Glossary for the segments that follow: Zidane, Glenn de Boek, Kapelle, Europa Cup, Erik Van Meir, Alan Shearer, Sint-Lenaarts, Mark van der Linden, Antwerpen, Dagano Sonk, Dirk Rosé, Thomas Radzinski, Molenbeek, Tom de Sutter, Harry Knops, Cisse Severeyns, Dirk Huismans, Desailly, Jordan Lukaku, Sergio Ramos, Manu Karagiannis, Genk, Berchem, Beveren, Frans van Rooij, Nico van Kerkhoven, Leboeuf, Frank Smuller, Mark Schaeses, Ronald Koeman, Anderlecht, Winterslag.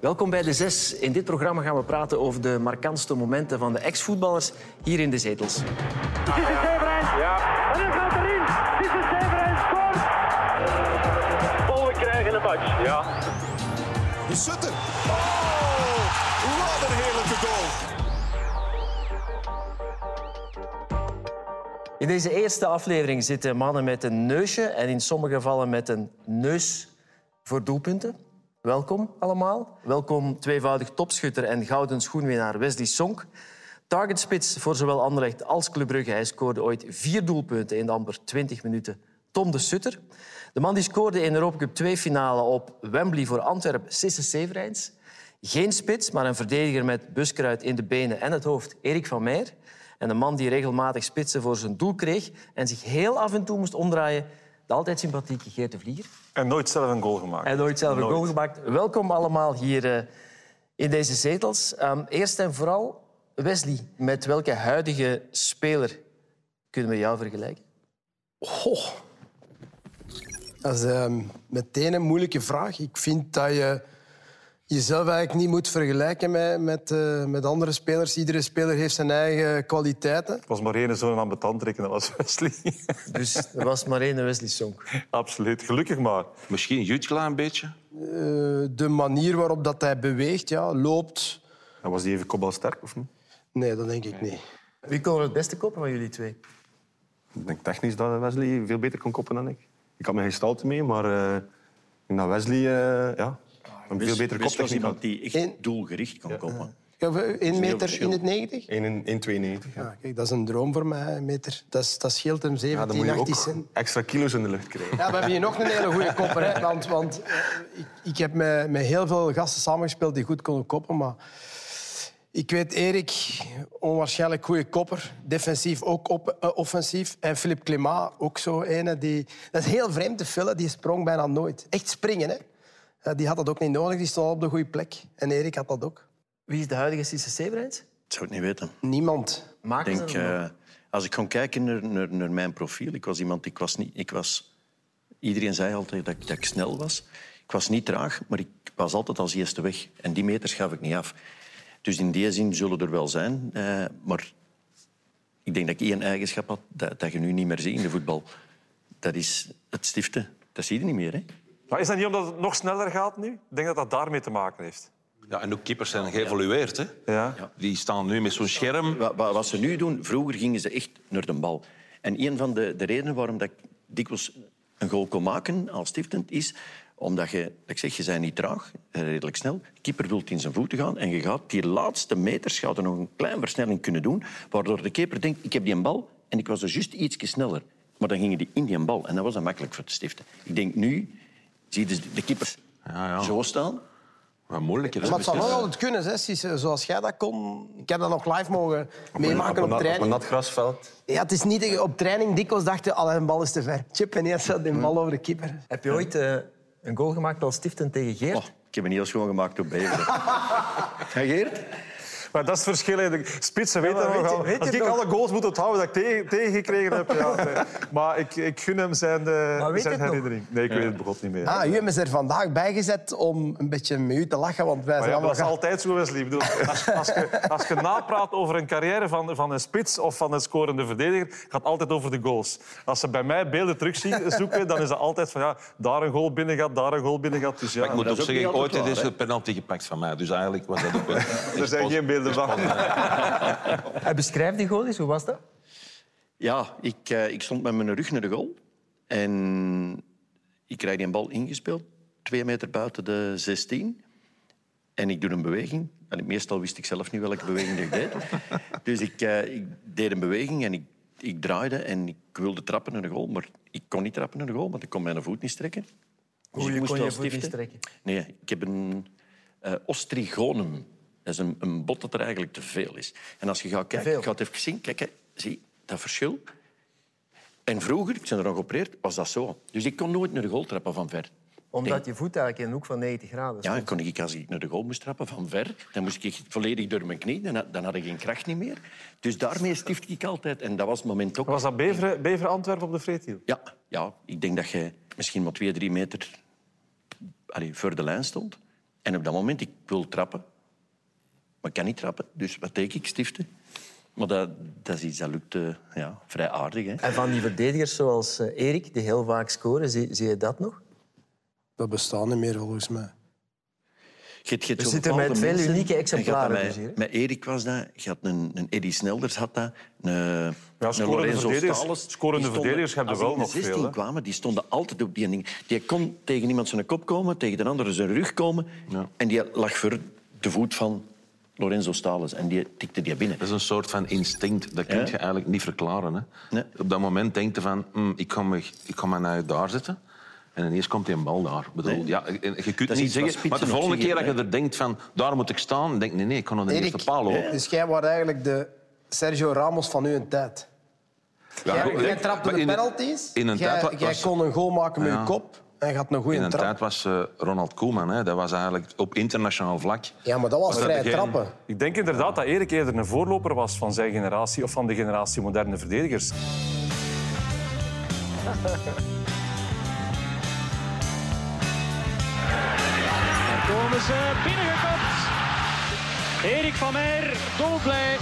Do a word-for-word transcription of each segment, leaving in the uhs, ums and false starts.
Welkom bij De Zes. In dit programma gaan we praten over de markantste momenten van de ex-voetballers hier in de zetels. Cisse Severeyns. Ja. En dan gaat erin. Cisse Severeyns scoort. Vol krijgen de match. Ja. De Sutter. Oh, wat een heerlijke goal. In deze eerste aflevering zitten mannen met een neusje en in sommige gevallen met een neus voor doelpunten. Welkom allemaal. Welkom tweevoudig topschutter en gouden schoenwinnaar Wesley Sonk. Targetspits voor zowel Anderlecht als Club Brugge. Hij scoorde ooit vier doelpunten in amper twintig minuten. Tom de Sutter. De man die scoorde in de Europa Cup twee-finale op Wembley voor Antwerpen, Cisse Severeyns. Geen spits, maar een verdediger met buskruid in de benen en het hoofd, Erik Van Meir. En een man die regelmatig spitsen voor zijn doel kreeg en zich heel af en toe moest omdraaien. De altijd sympathieke Geert de Vlieger. En nooit zelf een goal gemaakt. En nooit zelf een nooit. goal gemaakt. Welkom allemaal hier uh, in deze zetels. Um, eerst en vooral, Wesley, met welke huidige speler kunnen we jou vergelijken? Oh. Dat is uh, meteen een moeilijke vraag. Ik vind dat je jezelf eigenlijk niet moet vergelijken met, met, uh, met andere spelers. Iedere speler heeft zijn eigen kwaliteiten. Er was maar één zo'n ambetant trekken, dat was Wesley. Dus er was maar één Wesley Sonk. Absoluut, gelukkig maar. Misschien Jutgla een beetje? Uh, de manier waarop dat hij beweegt, ja, loopt. En was die even kopbalsterk, of niet? Nee, dat denk ik niet. Wie kon er het beste koppen van jullie twee? Ik denk technisch dat Wesley veel beter kon koppen dan ik. Ik had mijn gestalte mee, maar uh, ik denk Wesley... Uh, ja. Een veel betere koptechniek. Was iemand die echt doelgericht kan koppen. Ja. één meter in het negentig? één negenennegentig. Ja. Ja, kijk, dat is een droom voor mij, een meter. Dat, is, dat scheelt hem zeventien, ja, achttien cent. Extra kilo's in de lucht krijgen. Ja, we hebben hier nog een hele goede kopper. Hè? Want, want ik, ik heb met, met heel veel gasten samengespeeld die goed konden koppen. Maar ik weet Erik, onwaarschijnlijk goede kopper. Defensief ook op, uh, offensief. En Philippe Clement, ook zo ene. Die, dat is heel vreemd te vullen, die sprong bijna nooit. Echt springen, hè? Die had dat ook niet nodig, die stond op de goede plek. En Erik had dat ook. Wie is de huidige Cisse Severeyns? Dat zou ik niet weten. Niemand. Maakt ik denk, uh, als ik ga kijken naar, naar, naar mijn profiel... Ik was iemand, ik was niet... Ik was, iedereen zei altijd dat ik, dat ik snel was. Ik was niet traag, maar ik was altijd als eerste weg. En die meters gaf ik niet af. Dus in die zin zullen er wel zijn. Uh, maar ik denk dat ik één eigenschap had dat, dat je nu niet meer ziet in de voetbal. Dat is het stiften. Dat zie je niet meer, hè? Maar is dat niet omdat het nog sneller gaat nu? Ik denk dat dat daarmee te maken heeft. Ja, en ook keepers zijn geëvolueerd. Hè? Ja. Die staan nu met zo'n scherm. Wat, wat ze nu doen, vroeger gingen ze echt naar de bal. En een van de, de redenen waarom dat ik dikwijls een goal kon maken als stiftend is omdat je, ik zeg, je bent niet traag, redelijk snel. De keeper wil in zijn voeten gaan en je gaat die laatste meters gaat er nog een kleine versnelling kunnen doen, waardoor de keeper denkt, ik heb die een bal en ik was er juist ietsje sneller. Maar dan gingen die in die bal en dat was dan makkelijk voor te stiften. Ik denk nu... Zie je de keeper ja, ja. zo staan? Wat moeilijk. Maar het zou wel altijd kunnen, hè, Cisse, zoals jij dat kon. Ik heb dat nog live mogen meemaken op, op training. Op een nat grasveld. Ja, het is niet op training. Dikwijls dachten alle een bal is te ver. Chip en eerst zat een bal over de keeper. Heb je ooit uh, een goal gemaakt als stiftend tegen Geert? Oh, ik heb een heel schoon gemaakt op Beveren. En Geert? Maar dat is het verschil. Spitsen weten ja, weet, weet Als ik nog... alle goals moet onthouden dat ik tegen, tegengekregen heb. Ja, nee. Maar ik, ik gun hem zijn, de, zijn herinnering. Nog? Nee, ik ja. weet het begot niet meer. Ah, u hebt me er vandaag bijgezet om een beetje met u te lachen. Want wij zijn ja, allemaal... Dat is altijd zo, Wesley. Als, als, je, als je napraat over een carrière van, van een spits of van een scorende verdediger, gaat altijd over de goals. Als ze bij mij beelden terugzoeken, dan is dat altijd van ja, daar een goal binnen gaat, daar een goal binnen gaat. Dus, ja. Maar ik moet ook zeggen, ooit klaar, is een penalty gepakt van mij. Dus eigenlijk was dat ook... Een... Er zijn geen beelden. Hij beschrijft die goal eens. Hoe was dat? Ja, ik, uh, ik stond met mijn rug naar de goal. En ik krijg die bal ingespeeld. Twee meter buiten de zestien. En ik doe een beweging. En meestal wist ik zelf niet welke beweging ik deed. Dus ik, uh, ik deed een beweging en ik, ik draaide. En ik wilde trappen naar de goal. Maar ik kon niet trappen naar de goal, want ik kon mijn voet niet strekken. Dus Hoe je moest kon je voet niet strekken? Nee, ik heb een uh, ostrigonum. Dat is een, een bot dat er eigenlijk te veel is. En als je gaat kijken, ik ga het even zien, kijk, zie dat verschil. En vroeger, ik ben er nog geopereerd, was dat zo. Dus ik kon nooit naar de goal trappen van ver. Omdat je voet eigenlijk in een hoek van negentig graden stond. Ja, kon ik, als ik naar de goal moest trappen van ver, dan moest ik volledig door mijn knie. Dan, dan had ik geen kracht niet meer. Dus daarmee stift ik altijd. En dat was het moment ook... Was dat Beveren, Beveren Antwerpen op de Vreethiel? Ja, ja, ik denk dat je misschien maar twee, drie meter allee, voor de lijn stond. En op dat moment, ik wil trappen, maar ik kan niet trappen. Dus wat deed ik? Stiften. Maar dat, dat is iets dat lukt uh, ja, vrij aardig. Hè. En van die verdedigers zoals uh, Erik, die heel vaak scoren, zie, zie je dat nog? Dat bestaat niet meer, volgens mij. Je, je We zitten met veel unieke exemplaren. Met, dus met Erik was dat. Je had een, een Eddy Snelders had dat. Een, ja, scorende een verdedigers, Stales, scorende verdedigers hebben wel nog veel. Als die zestien kwamen, die stonden altijd op die ding. Die kon tegen iemand zijn kop komen, tegen de andere zijn rug komen. Ja. En die lag voor de voet van Lorenzo Stales. En die tikte die binnen. Dat is een soort van instinct. Dat kun je ja. eigenlijk niet verklaren. Hè. Nee. Op dat moment denk je van, hm, ik ga me, ik ga me nou daar zitten. En ineens komt die een bal daar. Bedoel, nee. ja, je kunt niet zeggen, maar de volgende keer dat je er denkt van daar moet ik staan, denk nee, nee, ik kan aan de Erik, eerste paal lopen. Dus jij was eigenlijk de Sergio Ramos van uw tijd. Ja, jij, jij trapte de penalties, in een, in een jij, tijd, jij was, kon een goal maken met ja, je kop en je had een goede trap. In een trap. tijd was uh, Ronald Koeman, hè, dat was eigenlijk op internationaal vlak. Ja, maar dat was, was vrij geen... trappen. Ik denk inderdaad dat Erik eerder een voorloper was van zijn generatie of van de generatie moderne verdedigers. Binnengekopt. Erik Van Meir, dolblij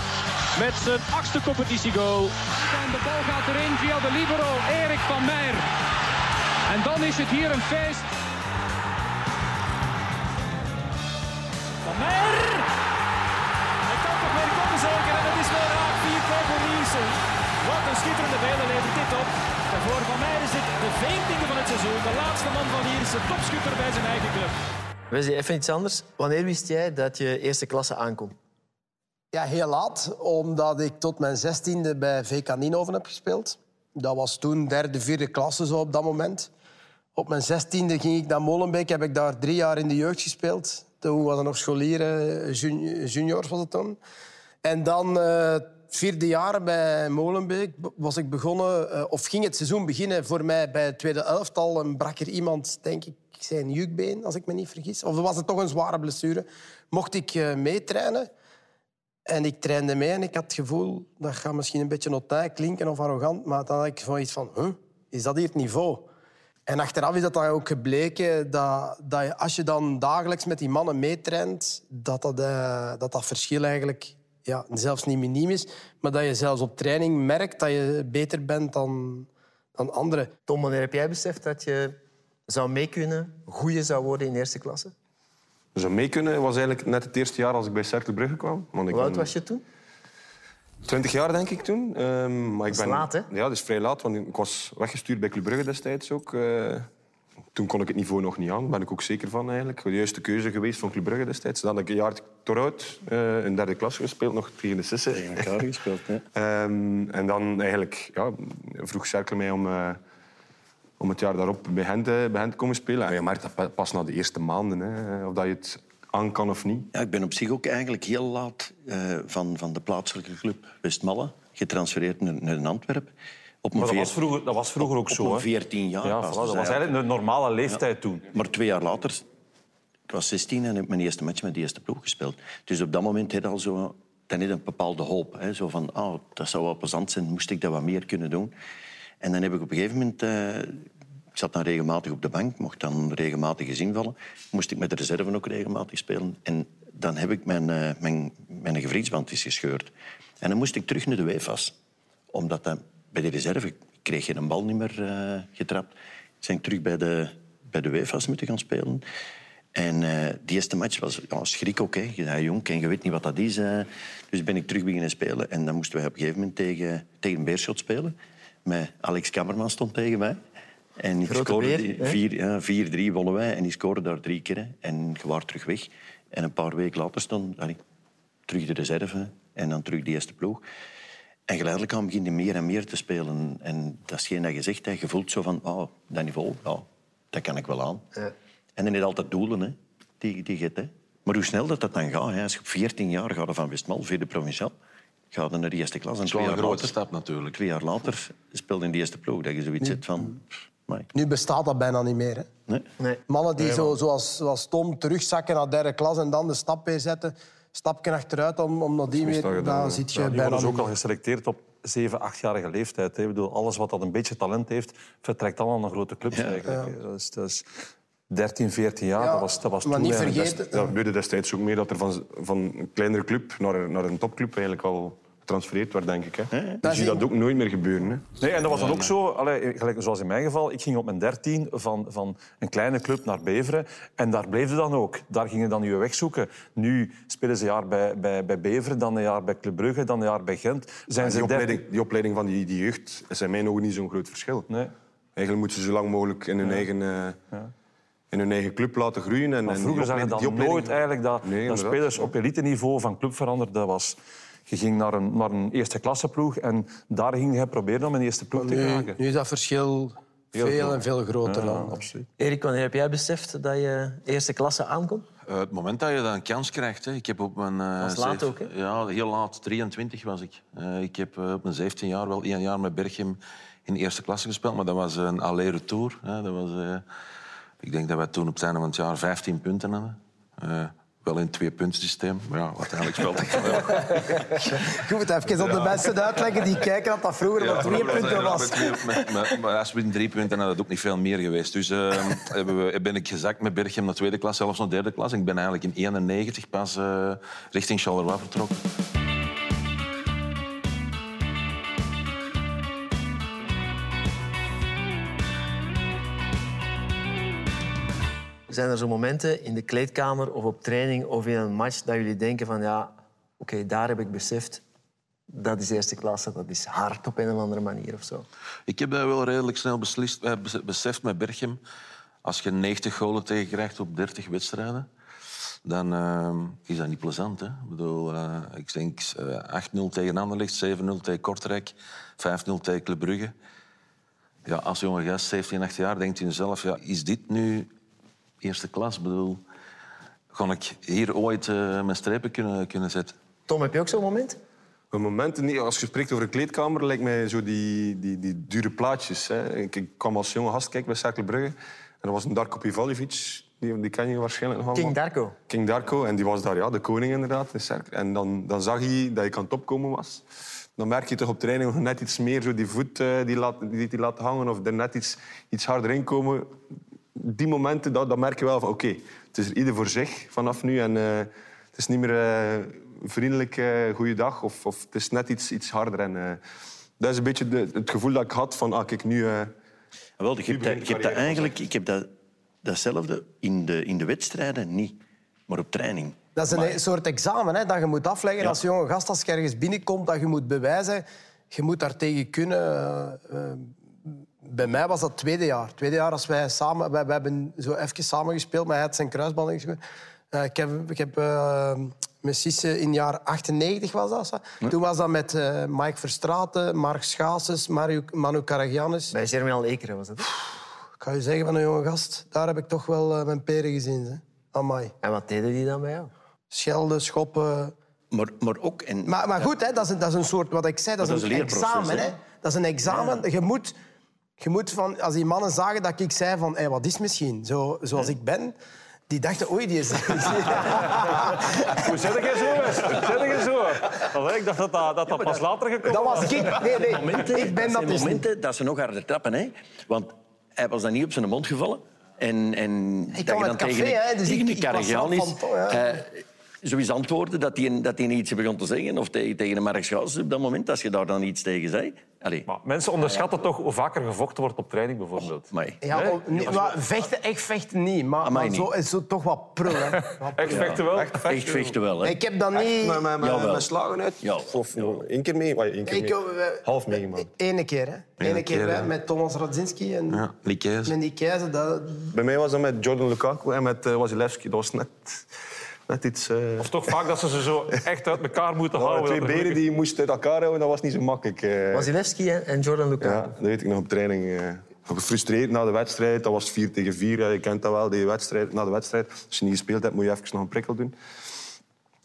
met zijn achtste competitiegoal. En de bal gaat erin via de libero, Erik Van Meir. En dan is het hier een feest. Van Meir! Hij kan toch weer komen zeker en het is weer raak. vier twee voor Lierse. Wat een schitterende beelden levert dit op. En voor Van Meir is dit de veertiende van het seizoen. De laatste man van Lierse, topschutter bij zijn eigen club. Wesley, even iets anders. Wanneer wist jij dat je eerste klasse aankomt? Ja, heel laat, omdat ik tot mijn zestiende bij V K Ninhoven heb gespeeld. Dat was toen derde, vierde klasse zo op dat moment. Op mijn zestiende ging ik naar Molenbeek, heb ik daar drie jaar in de jeugd gespeeld. Toen was het nog scholieren, juniors was het toen. En dan uh, het vierde jaar bij Molenbeek was ik begonnen, uh, of ging het seizoen beginnen voor mij bij het tweede elftal en brak er iemand, denk ik. Ik zei een jukbeen, als ik me niet vergis. Of was het toch een zware blessure. Mocht ik uh, meetrainen. En ik trainde mee en ik had het gevoel... Dat gaat misschien een beetje notij klinken of arrogant. Maar dan had ik zoiets van... Huh, is dat hier het niveau? En achteraf is dat dan ook gebleken... Dat, dat als je dan dagelijks met die mannen meetraint... Dat dat, uh, dat dat verschil eigenlijk ja, zelfs niet miniem is. Maar dat je zelfs op training merkt dat je beter bent dan, dan anderen. Tom, wanneer heb jij beseft dat je... zou mee kunnen, goeie zou worden in eerste klasse? Zou mee kunnen was eigenlijk net het eerste jaar als ik bij Cercle Brugge kwam. Want ik Hoe oud was je toen? Twintig jaar, denk ik, toen. Uh, maar dat is ik ben... laat, hè? Ja, dat is vrij laat, want ik was weggestuurd bij Club Brugge destijds ook. Uh, toen kon ik het niveau nog niet aan, daar ben ik ook zeker van eigenlijk. De juiste keuze geweest van Club Brugge destijds. Dan had ik een jaar vooruit, uh, in derde klas gespeeld, nog tegen de Cisse. Tegen elkaar gespeeld, hè. Uh, en dan eigenlijk ja, vroeg Cercle mij om... Uh, om het jaar daarop bij hen te, bij hen te komen spelen. En je merkt dat pas na de eerste maanden, hè, of dat je het aan kan of niet. Ja, ik ben op zich ook eigenlijk heel laat uh, van, van de plaatselijke club Westmalle getransfereerd naar, naar Antwerpen. Op maar dat, was vroeger, dat was vroeger ook op, zo. Op mijn veertien jaar. Ja, pas, voilà, dat dus was eigenlijk de normale leeftijd ja, toen. Maar twee jaar later, ik was zestien en heb mijn eerste match met de eerste ploeg gespeeld. Dus op dat moment had al zo, dan had een bepaalde hoop. Hè, zo van, oh, dat zou wel plezant zijn, moest ik dat wat meer kunnen doen. En dan heb ik op een gegeven moment... Uh, ik zat dan regelmatig op de bank, mocht dan regelmatig eens invallen. Moest ik met de reserve ook regelmatig spelen. En dan heb ik mijn, uh, mijn, mijn gewrichtsband is gescheurd. En dan moest ik terug naar de U E F A's. Omdat dan, bij de reserve kreeg je een bal niet meer uh, getrapt. Zijn ik terug bij de, bij de U E F A's moeten gaan spelen. En uh, die eerste match was ja, schrik ook. Hè. Je bent jong en je weet niet wat dat is. Uh. Dus ben ik terug beginnen spelen. En dan moesten we op een gegeven moment tegen, tegen Beerschot spelen. Met Alex Kammerman stond tegen mij. En die scoorde vier, ja, vier drie wonnen wij. En die scoorde daar drie keer. Hè. En je was terug weg. En een paar weken later stond allee, terug de reserve. En dan terug de eerste ploeg. En geleidelijk aan begint hij meer en meer te spelen. En dat is geen dat je zegt. Hè. Je voelt zo van, oh, dat niveau, oh, dat kan ik wel aan. Ja. En dan heb je altijd doelen, hè, die, die get, hè. Maar hoe snel dat, dat dan gaat. Hè. Als je op veertien jaar gaat van Westmalle, vierde provinciaal. Ga dan naar de eerste klas. En twee jaar een grote later, stap natuurlijk. Twee jaar later speelde in de eerste ploeg. Dat je zoiets zit van... Mike. Nu bestaat dat bijna niet meer. Hè? Nee. Nee. Mannen die nee, zo, zoals, zoals Tom terugzakken naar derde klas en dan de stap weer zetten, stapje achteruit om, om naar die weer... Daar dan zit je ja, bijna. Die worden ook al geselecteerd op zeven, achtjarige leeftijd. Hè? Ik bedoel, alles wat dat een beetje talent heeft, vertrekt allemaal naar grote clubs. Ja. Eigenlijk. Ja. Dat is, dat is... dertien, veertien jaar, ja, dat was, dat was maar toen. Niet vergeten. Dest, dat gebeurde destijds ook meer dat er van, van een kleinere club naar, naar een topclub eigenlijk al getransfereerd werd, denk ik. Hè. Dat dus je ziet dat ook nooit meer gebeuren. Hè. Nee, en dat was dan ook zo, allee, zoals in mijn geval. Ik ging op mijn dertien van, van een kleine club naar Beveren. En daar bleef het dan ook. Daar gingen dan je weg zoeken. Nu spelen ze een jaar bij, bij, bij Beveren, dan een jaar bij Club Brugge, dan een jaar bij Gent. Zijn die, ze opleiding, die opleiding van die, die jeugd is in mijn ogen niet zo'n groot verschil. Nee. Eigenlijk moeten ze zo lang mogelijk in hun ja. eigen... Uh, ja. in hun eigen club laten groeien. En, maar vroeger zag je dan opleiding... nooit eigenlijk dat, nee, dat spelers op elite-niveau van club veranderden. Was. Je ging naar een, naar een eerste-klasse-ploeg en daar ging je proberen om een eerste ploeg nu, te krijgen. Nu is dat verschil heel veel groot. En veel groter. Ja, absoluut. Erik, wanneer heb jij beseft dat je eerste klasse aankomt? Uh, het moment dat je dan een kans krijgt. Hè. Ik heb op mijn, uh, was laat zeven... ook, hè? Ja, heel laat. drieëntwintig was ik. Uh, ik heb uh, op mijn zeventien jaar wel één jaar met Berchem in eerste klasse gespeeld. Maar dat was een aller-retour. Dat was... Uh, Ik denk dat wij toen op het einde van het jaar vijftien punten hadden. Uh, wel in het twee-puntensysteem, maar ja, uiteindelijk speelde ik wel. Goed, even op de mensen uitleggen die kijken dat dat vroeger ja, maar twee punten was. Maar als we in drie punten hadden, dat ook niet veel meer geweest. Dus uh, ben ik gezakt met Berchem naar tweede klas, zelfs naar derde klas. Ik ben eigenlijk in eenennegentig pas uh, richting Charleroi vertrokken. Zijn er zo momenten in de kleedkamer of op training of in een match dat jullie denken van ja, oké, okay, daar heb ik beseft, dat is eerste klasse, dat is hard op een of andere manier of zo? Ik heb dat wel redelijk snel beslist, eh, beseft met Berchem. Als je negentig golen tegenkrijgt op dertig wedstrijden, dan uh, is dat niet plezant. Hè? Ik bedoel, uh, ik denk uh, acht nul tegen Anderlecht, zeven nul tegen Kortrijk, vijf nul tegen Club Brugge. Ja, als jonge gast, zeventien, achttien jaar, denkt hij zelf, ja, is dit nu... Eerste klas, bedoel, kon ik hier ooit uh, mijn strepen kunnen, kunnen zetten. Tom, heb je ook zo'n moment? Een moment, nee, als je spreekt over een kleedkamer, lijkt mij zo die, die, die dure plaatjes. Hè. Ik, ik kwam als jonge gast kijken bij Cercle Brugge en er was een Darko Pivalivic, die, die ken je waarschijnlijk nog allemaal. King Darko. King Darko, en die was daar, ja, de koning inderdaad. In Cercle. En dan, dan zag hij dat ik aan het opkomen was. Dan merk je toch op training net iets meer, zo die voet uh, die laat, die, die laat hangen of er net iets, iets harder in komen. Die momenten, dat, dat merk je wel van oké, okay, het is er ieder voor zich vanaf nu. En uh, het is niet meer uh, vriendelijk uh, goeiedag of, of het is net iets, iets harder. En, uh, dat is een beetje de, het gevoel dat ik had van ah, kijk, nu... Uh, wel, ik, nu heb dat, ik heb dat eigenlijk, ik heb dat, datzelfde in de, in de wedstrijden niet, maar op training. Dat is een maar... soort examen hè, dat je moet afleggen ja. als jonge gast. Als je ergens binnenkomt, dat je moet bewijzen. Je moet daartegen kunnen... Uh, uh, Bij mij was dat het tweede jaar. Het tweede jaar als wij samen... Wij, wij hebben zo even samen gespeeld, maar hij had zijn kruisband gespeeld. Uh, ik heb, ik heb uh, met Cisse in jaar achtennegentig was dat. Ja. Toen was dat met uh, Mike Verstraeten, Mark Schaeses, Mario, Manu Karagiannis. Bij Germinal Ekeren was dat. Ik ga je zeggen, van een jonge gast, daar heb ik toch wel uh, mijn peren gezien. Hè? Amai. En wat deden die dan bij jou? Schelden, schoppen... Maar, maar, ook in... maar, maar goed, hè, dat, is een, dat is een soort... Wat ik zei, dat, dat is een, een examen. Hè? Dat is een examen. Ja. Je moet... Je moet van, als die mannen zagen dat ik zei van hey, wat is misschien, zo, zoals ik ben, die dachten, oei, die is... Hoe zet ik je zo, Wes? Zet ik je zo? Allee, ik dacht dat dat, dat, dat ja, pas dat, later gekomen dat was. Dat was ik. Nee, nee. Momenten, ik ben dat dus momenten niet. Dat ze nog harder trappen, hè? Want hij was dan niet op zijn mond gevallen. En, en ik kwam uit café, hè? Dus ik, ik was van to, ja. uh, Zo is antwoorden dat hij, dat hij iets begon te zeggen. Of tegen, tegen een Mark Schaeses op dat moment, als je daar dan iets tegen zei. Maar mensen onderschatten ja, ja. toch hoe vaker gevochten wordt op training, bijvoorbeeld. Oh, ja, oh, nee, maar vechten, echt vechten niet. Maar, maar zo is het toch wat pro. Hè. Wat pro. Echt vechten wel? Echt vechten, echt vechten wel. Hè. Ik heb dat niet... Met, met, met, met slagen uit? Ja. Of één keer mee? Eén keer mee. Ik, uh, half meegemaakt. Eén keer, hè. Eén Eén keer, keer ja. met Thomas Radzinski en... Ja, Lierse. En die Keizer, dat... Bij mij was dat met Jordan Lukaku en met uh, Wasilewski. Dat was net... Iets, uh... Of toch vaak dat ze ze zo echt uit elkaar moeten ja, houden. Twee benen die moesten uit elkaar houden, dat was niet zo makkelijk. Uh... Wasilewski en Jordan Lukaku. Ja, dat weet ik nog op training. Uh... Gefrustreerd na de wedstrijd, dat was vier tegen vier. Ja, je kent dat wel, die wedstrijd na de wedstrijd. Als je niet gespeeld hebt, moet je even nog een prikkel doen.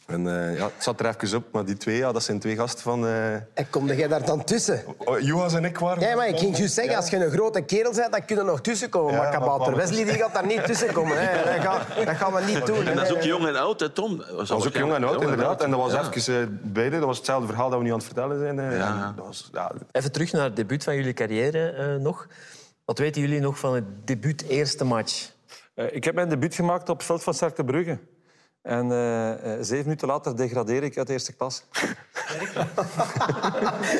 En, uh, ja, het zat er even op, maar die twee, ja, dat zijn twee gasten van... Uh... En komde jij daar dan tussen? Uh, Johan en ik waren... Ja, maar ik ging juist zeggen, ja. als je een grote kerel bent, dan kun je nog tussenkomen. Ja, maar kabouter Wesley die gaat daar niet tussenkomen. Hè. Dat, gaat, dat gaan we niet doen. En dat is ook jong en oud, hè, Tom? Dat was, dat was ook jong en oud, inderdaad. En dat was ja. even uh, beide. Dat was hetzelfde verhaal dat we nu aan het vertellen zijn. Hè. Ja. Dat was, ja. Even terug naar het debuut van jullie carrière uh, nog. Wat weten jullie nog van het debuut eerste match? Uh, ik heb mijn debuut gemaakt op het veld van Cercle Brugge. En uh, uh, zeven minuten later degradeer ik uit de eerste klas.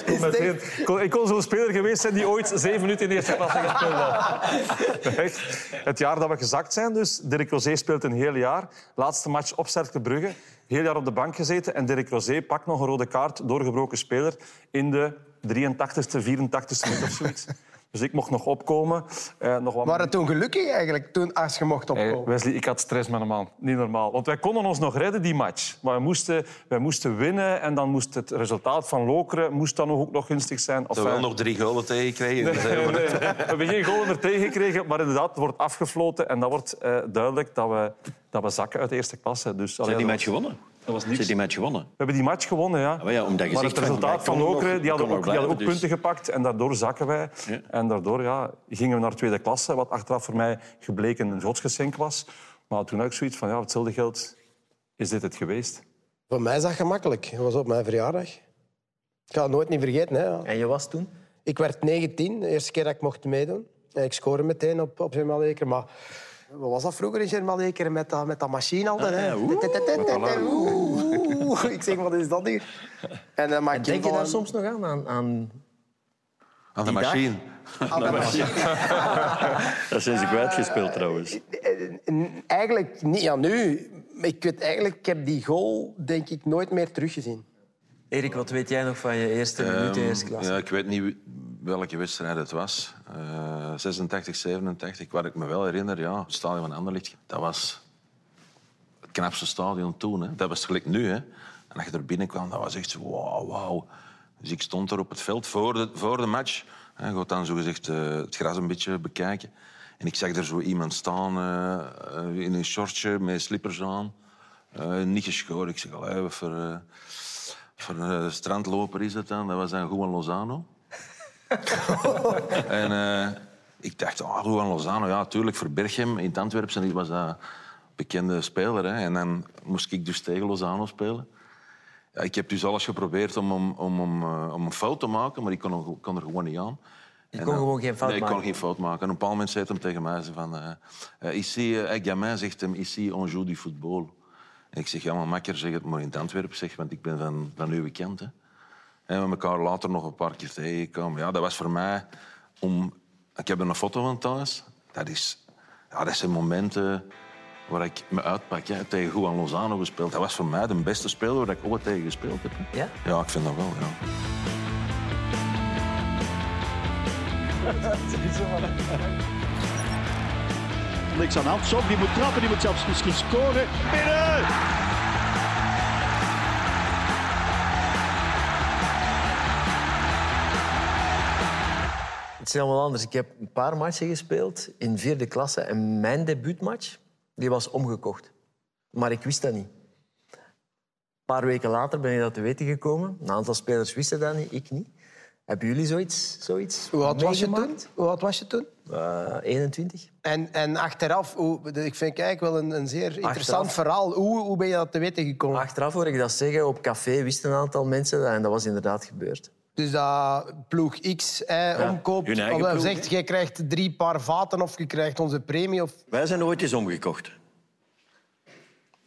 ik, kon, ik kon zo'n speler geweest zijn die ooit zeven minuten in de eerste klas gespeeld had. Het jaar dat we gezakt zijn, dus Dirk Rosé speelt een heel jaar. Laatste match op Cercle Brugge. Heel jaar op de bank gezeten. En Dirk Rosé pakt nog een rode kaart, doorgebroken speler, in de drieëntachtigste, vierentachtigste minuut of zoiets. Dus ik mocht nog opkomen. Eh, nog wat maar dat toen gelukkig eigenlijk, toen als je mocht opkomen? Hey, Wesley, ik had stress met een man. Niet normaal. Want wij konden ons nog redden, die match. Maar wij moesten, wij moesten winnen en dan moest het resultaat van Lokeren moest dan ook nog gunstig zijn. Terwijl we nog drie golen tegenkregen. Nee, nee, nee. We hebben geen golen er tegengekregen, maar inderdaad, het wordt afgefloten. En dat wordt eh, duidelijk dat we, dat we zakken uit de eerste klasse. Dus, Zijn allee, die match was... gewonnen? Dat was die match gewonnen? We hebben die match gewonnen, ja. Oh ja, omdat je maar het resultaat van Lokeren, die hadden ook, die hadden ook dus. punten gepakt en daardoor zakken wij. Ja. En daardoor ja, gingen we naar tweede klasse, wat achteraf voor mij gebleken een godsgeschenk was. Maar toen had ik zoiets van, ja, hetzelfde geld, is dit het geweest? Voor mij is dat gemakkelijk. Dat was op mijn verjaardag. Ik ga het nooit niet vergeten. Hè. En je was toen? Ik werd negentien, de eerste keer dat ik mocht meedoen. En ik scoorde meteen op, op Germain-Leker, maar... Wat was dat vroeger in Germain-Leker met dat, met dat machine altijd? Ah, ja, oeh. Ik zeg, wat is dat hier? En, uh, en denk je daar een... soms nog aan? Aan, aan... aan de machine. Aan, aan de machine. Dat zijn ze kwijtgespeeld, trouwens. Uh, eigenlijk niet aan nu. Ik weet eigenlijk, ik heb die goal denk ik nooit meer teruggezien. Erik, wat weet jij nog van je eerste um, minuut in eerste klasse? Ja, ik weet niet welke wedstrijd het was. Uh, zesentachtig, zevenentachtig, waar ik me wel herinner. Ja, het stadion van Anderlecht. Dat was het knapste stadion toen. Hè. Dat was gelijk nu. Hè. En als je er binnenkwam, dat was echt zo wauw, wauw. Dus ik stond er op het veld voor de, voor de match. Je gaat dan zogezegd uh, het gras een beetje bekijken. En ik zag er zo iemand staan uh, uh, in een shortje met slippers aan. Uh, niet geschoren. Ik zeg, allee, wat voor... Uh, Voor een strandloper is dat dan. Dat was dan Juan Lozano. en uh, ik dacht, ah, oh, Juan Lozano, ja, tuurlijk, voor Berchem in het Antwerpen was dat een bekende speler. Hè. En dan moest ik dus tegen Lozano spelen. Ja, ik heb dus alles geprobeerd om, om, om, om, uh, om een fout te maken, maar ik kon, kon er gewoon niet aan. Je kon en, gewoon geen fout nee, maken? Nee, ik kon geen fout maken. En op een bepaald moment zei hij tegen mij, van, uh, uh, ici, uh, gamin, zegt hem, ici, on joue du football. Ik zeg, ja, maar makker, zeg het maar in het Antwerpen, zeg, want ik ben van, van uw kant. Hè. En we elkaar later nog een paar keer tegenkomen. Ja, dat was voor mij om... Ik heb er een foto van thuis. Dat, is, ja, dat zijn momenten waar ik me uitpak. Hè. Tegen Juan Lozano gespeeld. Dat was voor mij de beste speler waar ik ooit tegen gespeeld heb. Hè. Ja? Ja, ik vind dat wel, ja. Niks aan de hand. Sonk, die moet trappen, die moet zelfs misschien scoren. Binnen! Het is helemaal anders. Ik heb een paar matchen gespeeld in vierde klasse. En mijn debuutmatch die was omgekocht. Maar ik wist dat niet. Een paar weken later ben ik dat te weten gekomen. Een aantal spelers wisten dat niet, ik niet. Hebben jullie zoiets, zoiets Hoe oud was je toen? Hoe oud was je toen? Uh, eenentwintig. En, en achteraf, hoe, ik vind eigenlijk wel een, een zeer achteraf. interessant verhaal. Hoe, hoe ben je dat te weten gekomen? Achteraf hoor ik dat zeggen. Op café wisten een aantal mensen dat en dat was inderdaad gebeurd. Dus dat uh, ploeg X eh, ja. omkoopt of zegt, jij krijgt drie paar vaten of je krijgt onze premie. Of... Wij zijn ooit eens omgekocht.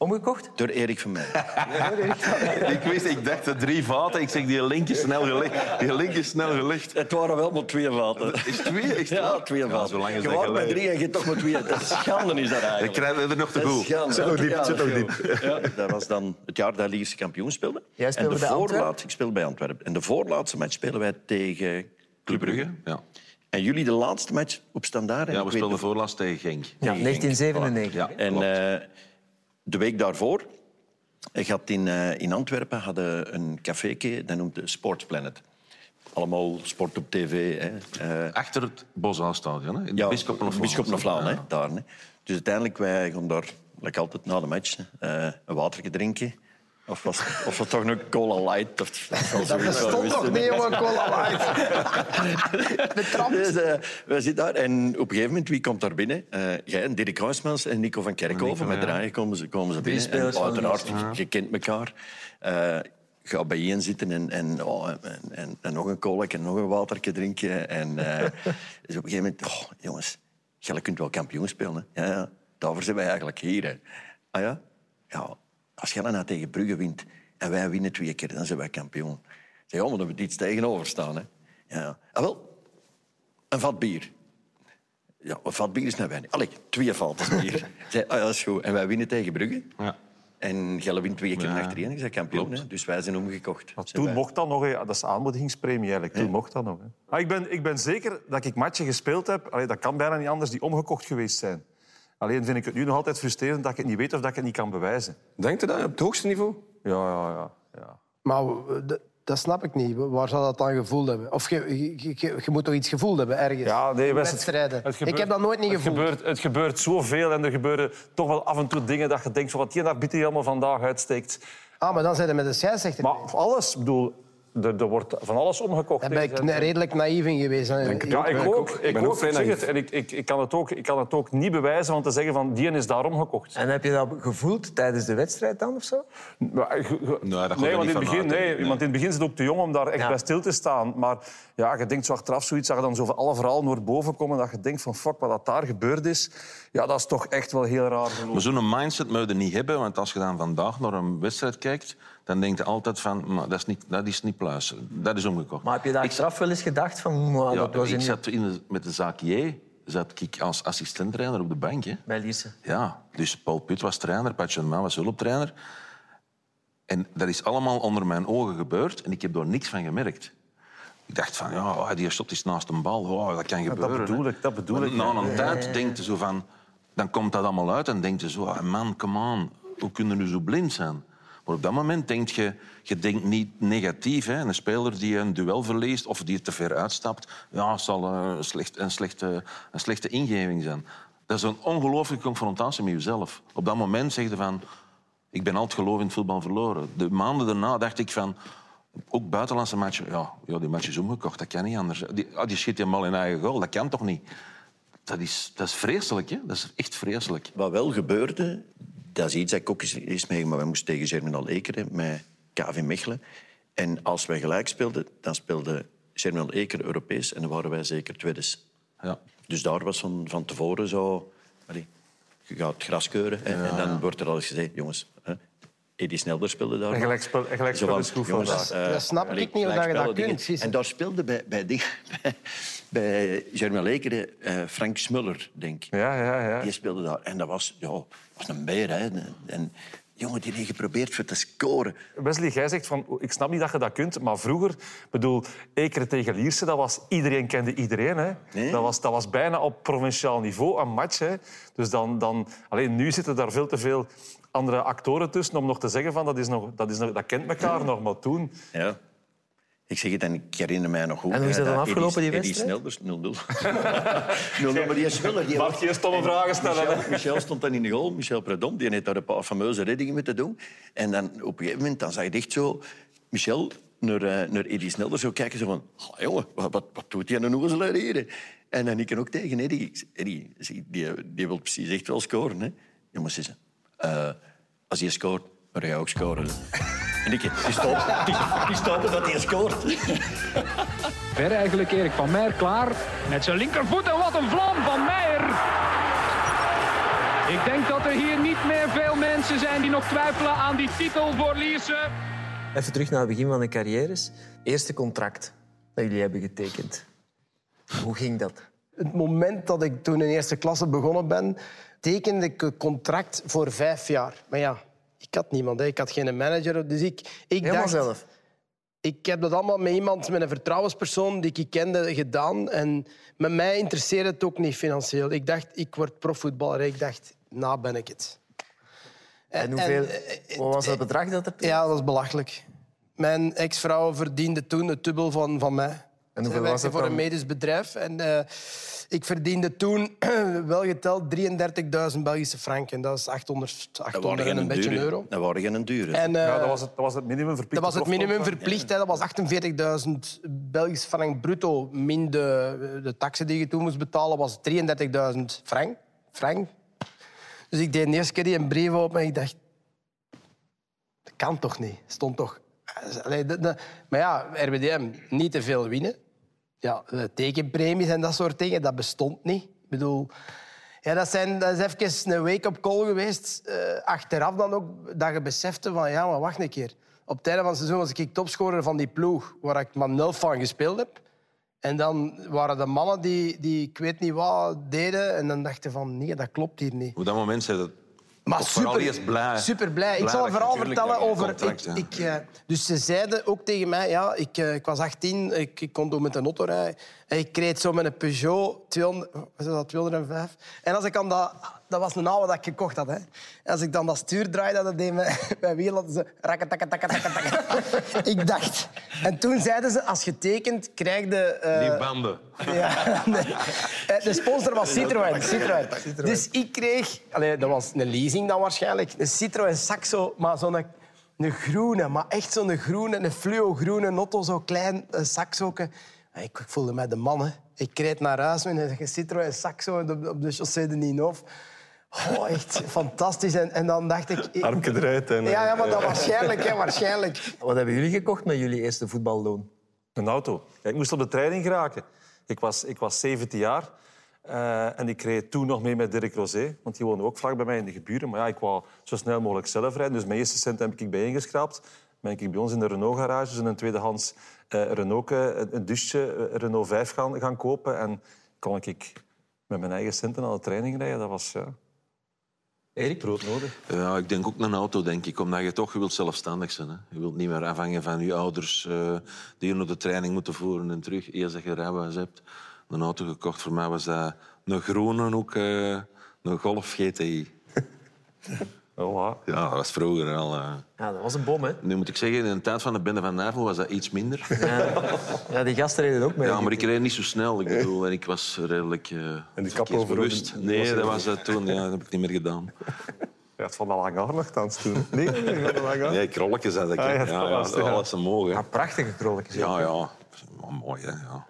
Omgekocht? Door Erik Van Meir. ik, wist, ik dacht dat drie vaten. Ik zeg, die link is snel gelegd. Die link is snel gelegd. Het waren wel maar twee vaten. Is twee? Is ja, twee vaten. Ja, je wordt bij drie en je toch maar twee. Dat is schande, is dat eigenlijk. Ik krijg het er nog te goed. Het zit nog diep. Ja, zit ook diep. Ja, dat was dan het jaar dat Lierse kampioen speelde. Jij speelde en de bij voorlaatste, ik speel bij Antwerpen. En de voorlaatste match spelen wij tegen Club Brugge. Ja. En jullie de laatste match op Standaard. Ja, we speelden voorlaatst tegen Genk. Ja, negentien zevenennegentig. Ja, en... De week daarvoor had in, uh, in Antwerpen hadden een caféke, dat noemde Sports Planet. Allemaal sport op tv. Hè. Uh, Achter het Bosaalstadion, hè? In de ja, Bisschop-Noflaan. Ja. Daar. Hè. Dus uiteindelijk, wij gaan daar, like altijd na de match, uh, een watertje drinken. Of was, of was toch een Cola Light? Of, dat dat bestond toch niet, jongen, Cola Light. Betrapt. Dus, uh, we zitten daar en op een gegeven moment, wie komt daar binnen? Uh, jij, en Dirk Huismans en Nico van Kerkhoven. Met draaien komen ze, komen ze binnen. En, uiteraard, je, je kent elkaar. Uh, ga bijeen zitten en, en, oh, en, en, en nog een cola en nog een watertje drinken. En, uh, dus op een gegeven moment, oh, jongens, jij kunt wel kampioen spelen. Hè? Ja, ja. daarvoor zijn wij eigenlijk hier. Hè. Ah ja? Ja, als Gelena tegen Brugge wint en wij winnen twee keer, dan zijn wij kampioen. Zeg, ja, maar dan moet iets tegenover staan. Hè. Ja. Ah, wel, een vat bier. Ja, een vat bier is naar weinig. Allee, twee vatjes bier. Zeg, ah ja, dat is goed. En wij winnen tegen Brugge. Ja. En Gelle wint twee keer ja. achterin, is dat kampioen. Hè? Dus wij zijn omgekocht. Maar toen zijn mocht dat nog, hè. Dat is de aanmoedigingspremie eigenlijk. Toen ja. mocht dat nog. Hè. Ah, ik, ben, ik ben zeker dat ik matchen gespeeld heb, allee, dat kan bijna niet anders, die omgekocht geweest zijn. Alleen vind ik het nu nog altijd frustrerend dat ik het niet weet of dat ik het niet kan bewijzen. Denkt u dat op het hoogste niveau? Ja, ja, ja. ja. Maar de, dat snap ik niet. Waar zou dat dan gevoeld hebben? Of je, je, je, je moet toch iets gevoeld hebben ergens? Ja, nee, wedstrijden. Het, het gebeurt, ik heb dat nooit niet gevoeld. Het gebeurt, het gebeurt zoveel en er gebeuren toch wel af en toe dingen dat je denkt van wat die arbiter helemaal vandaag uitsteekt. Ah, maar dan zijn we met de scheidsrechter. Maar alles, bedoel. Er, er wordt van alles omgekocht. Daar ben ik redelijk naïef in geweest. Ja, ik ook. Ik, ben ook, ook zeg het. En ik, ik, ik, kan het ook, ik kan het ook niet bewijzen om te zeggen van die is daarom gekocht. En heb je dat gevoeld tijdens de wedstrijd dan? Of zo? Maar, ge, ge, nee, dat nee, want in, begin, nee, nee, want in het begin zit ook te jong om daar echt ja. bij stil te staan. Maar ja, je denkt zo achteraf zoiets, dat je dan zo van alle verhalen naar boven komen, dat je denkt van fuck, wat dat daar gebeurd is, ja, dat is toch echt wel heel raar. Geloof. Maar zo'n mindset moet je niet hebben, want als je dan vandaag naar een wedstrijd kijkt, dan denk je altijd van, maar dat is niet, dat is niet pluizen. Dat is omgekocht. Maar heb je daar achteraf wel eens gedacht van... Ja, dat was ik niet... zat in de, met de zaakje, zat ik als assistent-trainer op de bank. Hè. Bij Lierse. Ja, dus Paul Put was trainer, Pat Jeanman was hulptrainer. En dat is allemaal onder mijn ogen gebeurd en ik heb daar niks van gemerkt. Ik dacht van, ja, die stopt eens naast een bal, oh, dat kan gebeuren. Ja, dat bedoel ik, dat bedoel ik. Na een tijd ja. denk je zo van, dan komt dat allemaal uit en denk je zo, man, come on, hoe kunnen we zo blind zijn? Maar op dat moment denk je, je denkt niet negatief. Hè? Een speler die een duel verliest of die te ver uitstapt, ja, zal een, slecht, een, slechte, een slechte ingeving zijn. Dat is een ongelooflijke confrontatie met jezelf. Op dat moment zeg je van, ik ben al het geloof in het voetbal verloren. De maanden daarna dacht ik van, ook buitenlandse matchen, ja, ja die match is omgekocht, dat kan niet anders. Die, ah, die schiet helemaal in eigen goal, dat kan toch niet? Dat is, dat is vreselijk, hè? Dat is echt vreselijk. Wat wel gebeurde... Dat is iets dat ik ook eens mee, maar wij moesten tegen Germinal Ekeren met K V Mechelen. En als wij gelijk speelden, dan speelde Germinal Ekeren Europees en dan waren wij zeker tweedes. Ja. Dus daar was van, van tevoren zo... Allee, je gaat het gras keuren en, ja, en dan ja. wordt er al eens gezegd... Jongens, hè, Eddy Snelders speelde daar. En gelijk speel, gelijk speel is goed vandaag. Uh, dat snap allee, ik niet, hoe dat je dat kunt. Zien. En daar speelde bij, bij, die, bij, bij Germinal Ekeren uh, Frank Smuller, denk ik. Ja, ja, ja. Die speelde daar. En dat was... Ja, dat was een beer, hè. En, jongen, die heeft geprobeerd voor te scoren. Wesley, jij zegt van, ik snap niet dat je dat kunt, maar vroeger, bedoel, Ekeren tegen Lierse, dat was iedereen kende iedereen, hè. Nee? Dat was, dat was bijna op provinciaal niveau een match, hè. Dus dan, dan, alleen nu zitten daar veel te veel andere actoren tussen om nog te zeggen van, dat is nog, dat is nog, dat kent elkaar ja. nog, maar toen. Ja. Ik zeg het en ik herinner mij nog goed. En hoe is dat dan afgelopen, die wedstrijd? Eddy Snelders, nul nul. nul nul, maar die is sneller. Mag je stomme vragen stellen? Michel, Michel stond dan in de goal, Michel Predom, die heeft daar een paar fameuze reddingen moeten doen. En dan, op een gegeven moment dan zag je echt zo... Michel naar, naar Eddy Snelders zo kijken, zo van... Oh, jongen, wat, wat doet die aan de oezelaar hier? En dan ik er ook tegen, Eddy, Eddy die, die wil precies echt wel scoren. Hè? Ja, maar ze zei, uh, als je scoort, dan ga je ook scoren. En ik, die stoppen, die, die stoppen dat hij scoort. Ver eigenlijk, Erik Van Meir, klaar. Met zijn linkervoet en wat een vlam van Meir. Ik denk dat er hier niet meer veel mensen zijn die nog twijfelen aan die titel voor Lierse. Even terug naar het begin van de carrières. Eerste contract dat jullie hebben getekend. Hoe ging dat? Het moment dat ik toen in eerste klasse begonnen ben, tekende ik een contract voor vijf jaar. Maar ja... Ik had niemand, hè. Ik had geen manager. Dus ik, ik dacht... zelf? Ik heb dat allemaal met iemand, met een vertrouwenspersoon die ik kende, gedaan. En met mij interesseerde het ook niet financieel. Ik dacht, ik word profvoetballer. Ik dacht, nou ben ik het. En, en hoeveel... En, wat was dat bedrag dat er... Ja, dat was belachelijk. Mijn ex-vrouw verdiende toen het dubbel van, van mij. En hoeveel was dat voor een medisch bedrijf. En uh, ik verdiende toen, wel geteld, drieëndertigduizend Belgische franken. Dat is achthonderd, achthonderd en een beetje dure. euro. Dat waren geen dure. En, uh, ja, dat, was het, dat was het minimum verplicht. Dat was het minimum verplicht. Ja. He, dat was achtenveertigduizend Belgische frank bruto. Min de, de taxen die je toen moest betalen, was drieëndertigduizend frank. frank. Dus ik deed de eerste keer die een brief op en ik dacht... Dat kan toch niet? Stond toch... Allee, de, de, maar ja, R W D M, niet te veel winnen. Ja, tekenpremies en dat soort dingen, dat bestond niet. Ik bedoel, Ja, dat, zijn, dat is even een wake-up call geweest. Uh, achteraf dan ook dat je besefte van ja, maar wacht een keer. Op het einde van het seizoen was ik topscorer van die ploeg waar ik maar nul van gespeeld heb. En dan waren de mannen die, die ik weet niet wat deden. En dan dachten van nee, dat klopt hier niet. Op dat moment zijn dat... Maar super blij. Super blij. Ik zal een verhaal vertellen over... Contract, ik, ik, uh, dus ze zeiden ook tegen mij... Ja, ik, uh, ik was achttien, ik, ik kon door met een auto rijden. En ik kreeg zo met een Peugeot tweehonderd, tweehonderdvijf. En als ik aan dat... Dat was een oude dat ik gekocht had. Hè. En als ik dan dat stuur draaide, dat deed mijn, mijn wiel... hadden ze... Ik dacht... En toen zeiden ze, als je tekent, krijg je... Uh, Die banden. Ja, nee. De sponsor was Citroën. Citroën. Dus ik kreeg... Allee, dat was een leasing dan waarschijnlijk. Een Citroën Saxo, maar zo'n een groene. Maar echt zo'n groene, een fluo-groene notto, zo'n klein Saxoke. Ik, ik voelde mij de man. Hè. Ik kreeg naar huis met een Citroën Saxo op de Chaussée de Ninov. Oh, echt fantastisch. En, en dan dacht ik... ik... Armke eruit. En, ja, ja, maar dat waarschijnlijk, hè, waarschijnlijk. Wat hebben jullie gekocht met jullie eerste voetballoon? Een auto. Ja, ik moest op de training geraken. Ik was, ik was zeventien jaar uh, en ik reed toen nog mee met Dirk Rosé. Want die woonde ook vlak bij mij in de geburen. Maar ja, ik wou zo snel mogelijk zelf rijden. Dus mijn eerste cent heb ik bijeengeschraapt. Ben ik bij ons in de Renault-garage, dus in een tweedehands uh, Renault, een douche uh, Renault vijf gaan, gaan kopen. En kon ik met mijn eigen centen aan de training rijden. Dat was... Ja. Erik, brood nodig? Ja, ik denk ook een auto, denk ik. Omdat je toch je wilt zelfstandig zijn. Hè. Je wilt niet meer afhangen van je ouders uh, die je naar de training moeten voeren en terug. Eerst dat je rijbewijs hebt. Een auto gekocht, voor mij was dat een groene, ook uh, een Golf G T I. Ja, dat was vroeger al... Uh... Ja, dat was een bom, hè? Nu moet ik zeggen, in de tijd van de Bende van Navel was dat iets minder. Ja, ja die gasten reden ook mee. Ja, maar ik reed niet zo snel. Ik bedoel, en ik was redelijk uh, en die verkeersbewust. Nee, was dat was dat toen. Ja, dat heb ik niet meer gedaan. Ja, het van de langaardig dan toen. Nee, langaardig. Nee, krolletjes had ik. Ah, ja, ja, ja, alles omhoog. Ja, prachtige krolletjes. Ja, ja. ja. Oh, mooi, hè. Ja.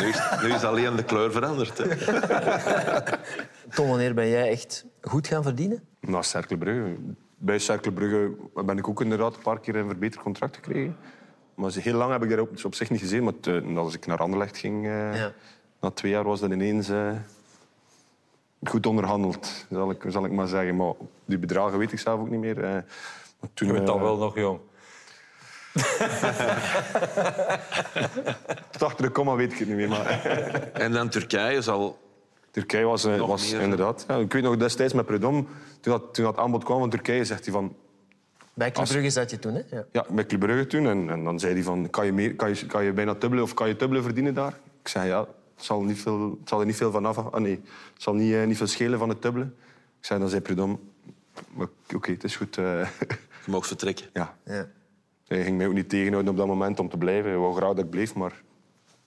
Nu is, nu is alleen de kleur veranderd. Hè. Tom, wanneer ben jij echt goed gaan verdienen? Nou, Cercle Brugge. Bij Cercle Brugge ben ik ook inderdaad een paar keer een verbeterd contract gekregen. Maar heel lang heb ik daar op, op zich niet gezien. Maar te, als ik naar Anderlecht ging, eh, ja. na twee jaar was dat ineens eh, goed onderhandeld, zal ik, zal ik maar zeggen. Maar die bedragen weet ik zelf ook niet meer. Eh, toen, je bent dan eh, wel nog jong. Tot achter de komma weet ik het niet meer. Maar... En dan Turkije zal... Turkije was, was inderdaad... Ja, ik weet nog destijds met Predom, toen dat, toen dat aanbod kwam van Turkije, zegt hij van... Bij Club Brugge zat je toen, hè? Ja, ja bij Club Brugge toen. En, en dan zei hij van, kan je, meer, kan je, kan je bijna dubbelen of kan je dubbelen verdienen daar? Ik zei, ja, het zal, niet veel, het zal er niet veel van af... Ah, nee, het zal niet, eh, niet veel schelen van het dubbelen. Ik zei, dan zei Predom, oké, okay, het is goed. Euh... Je mag vertrekken. Ja. ja. Hij ging mij ook niet tegenhouden op dat moment om te blijven. Hij wou graag dat ik bleef, maar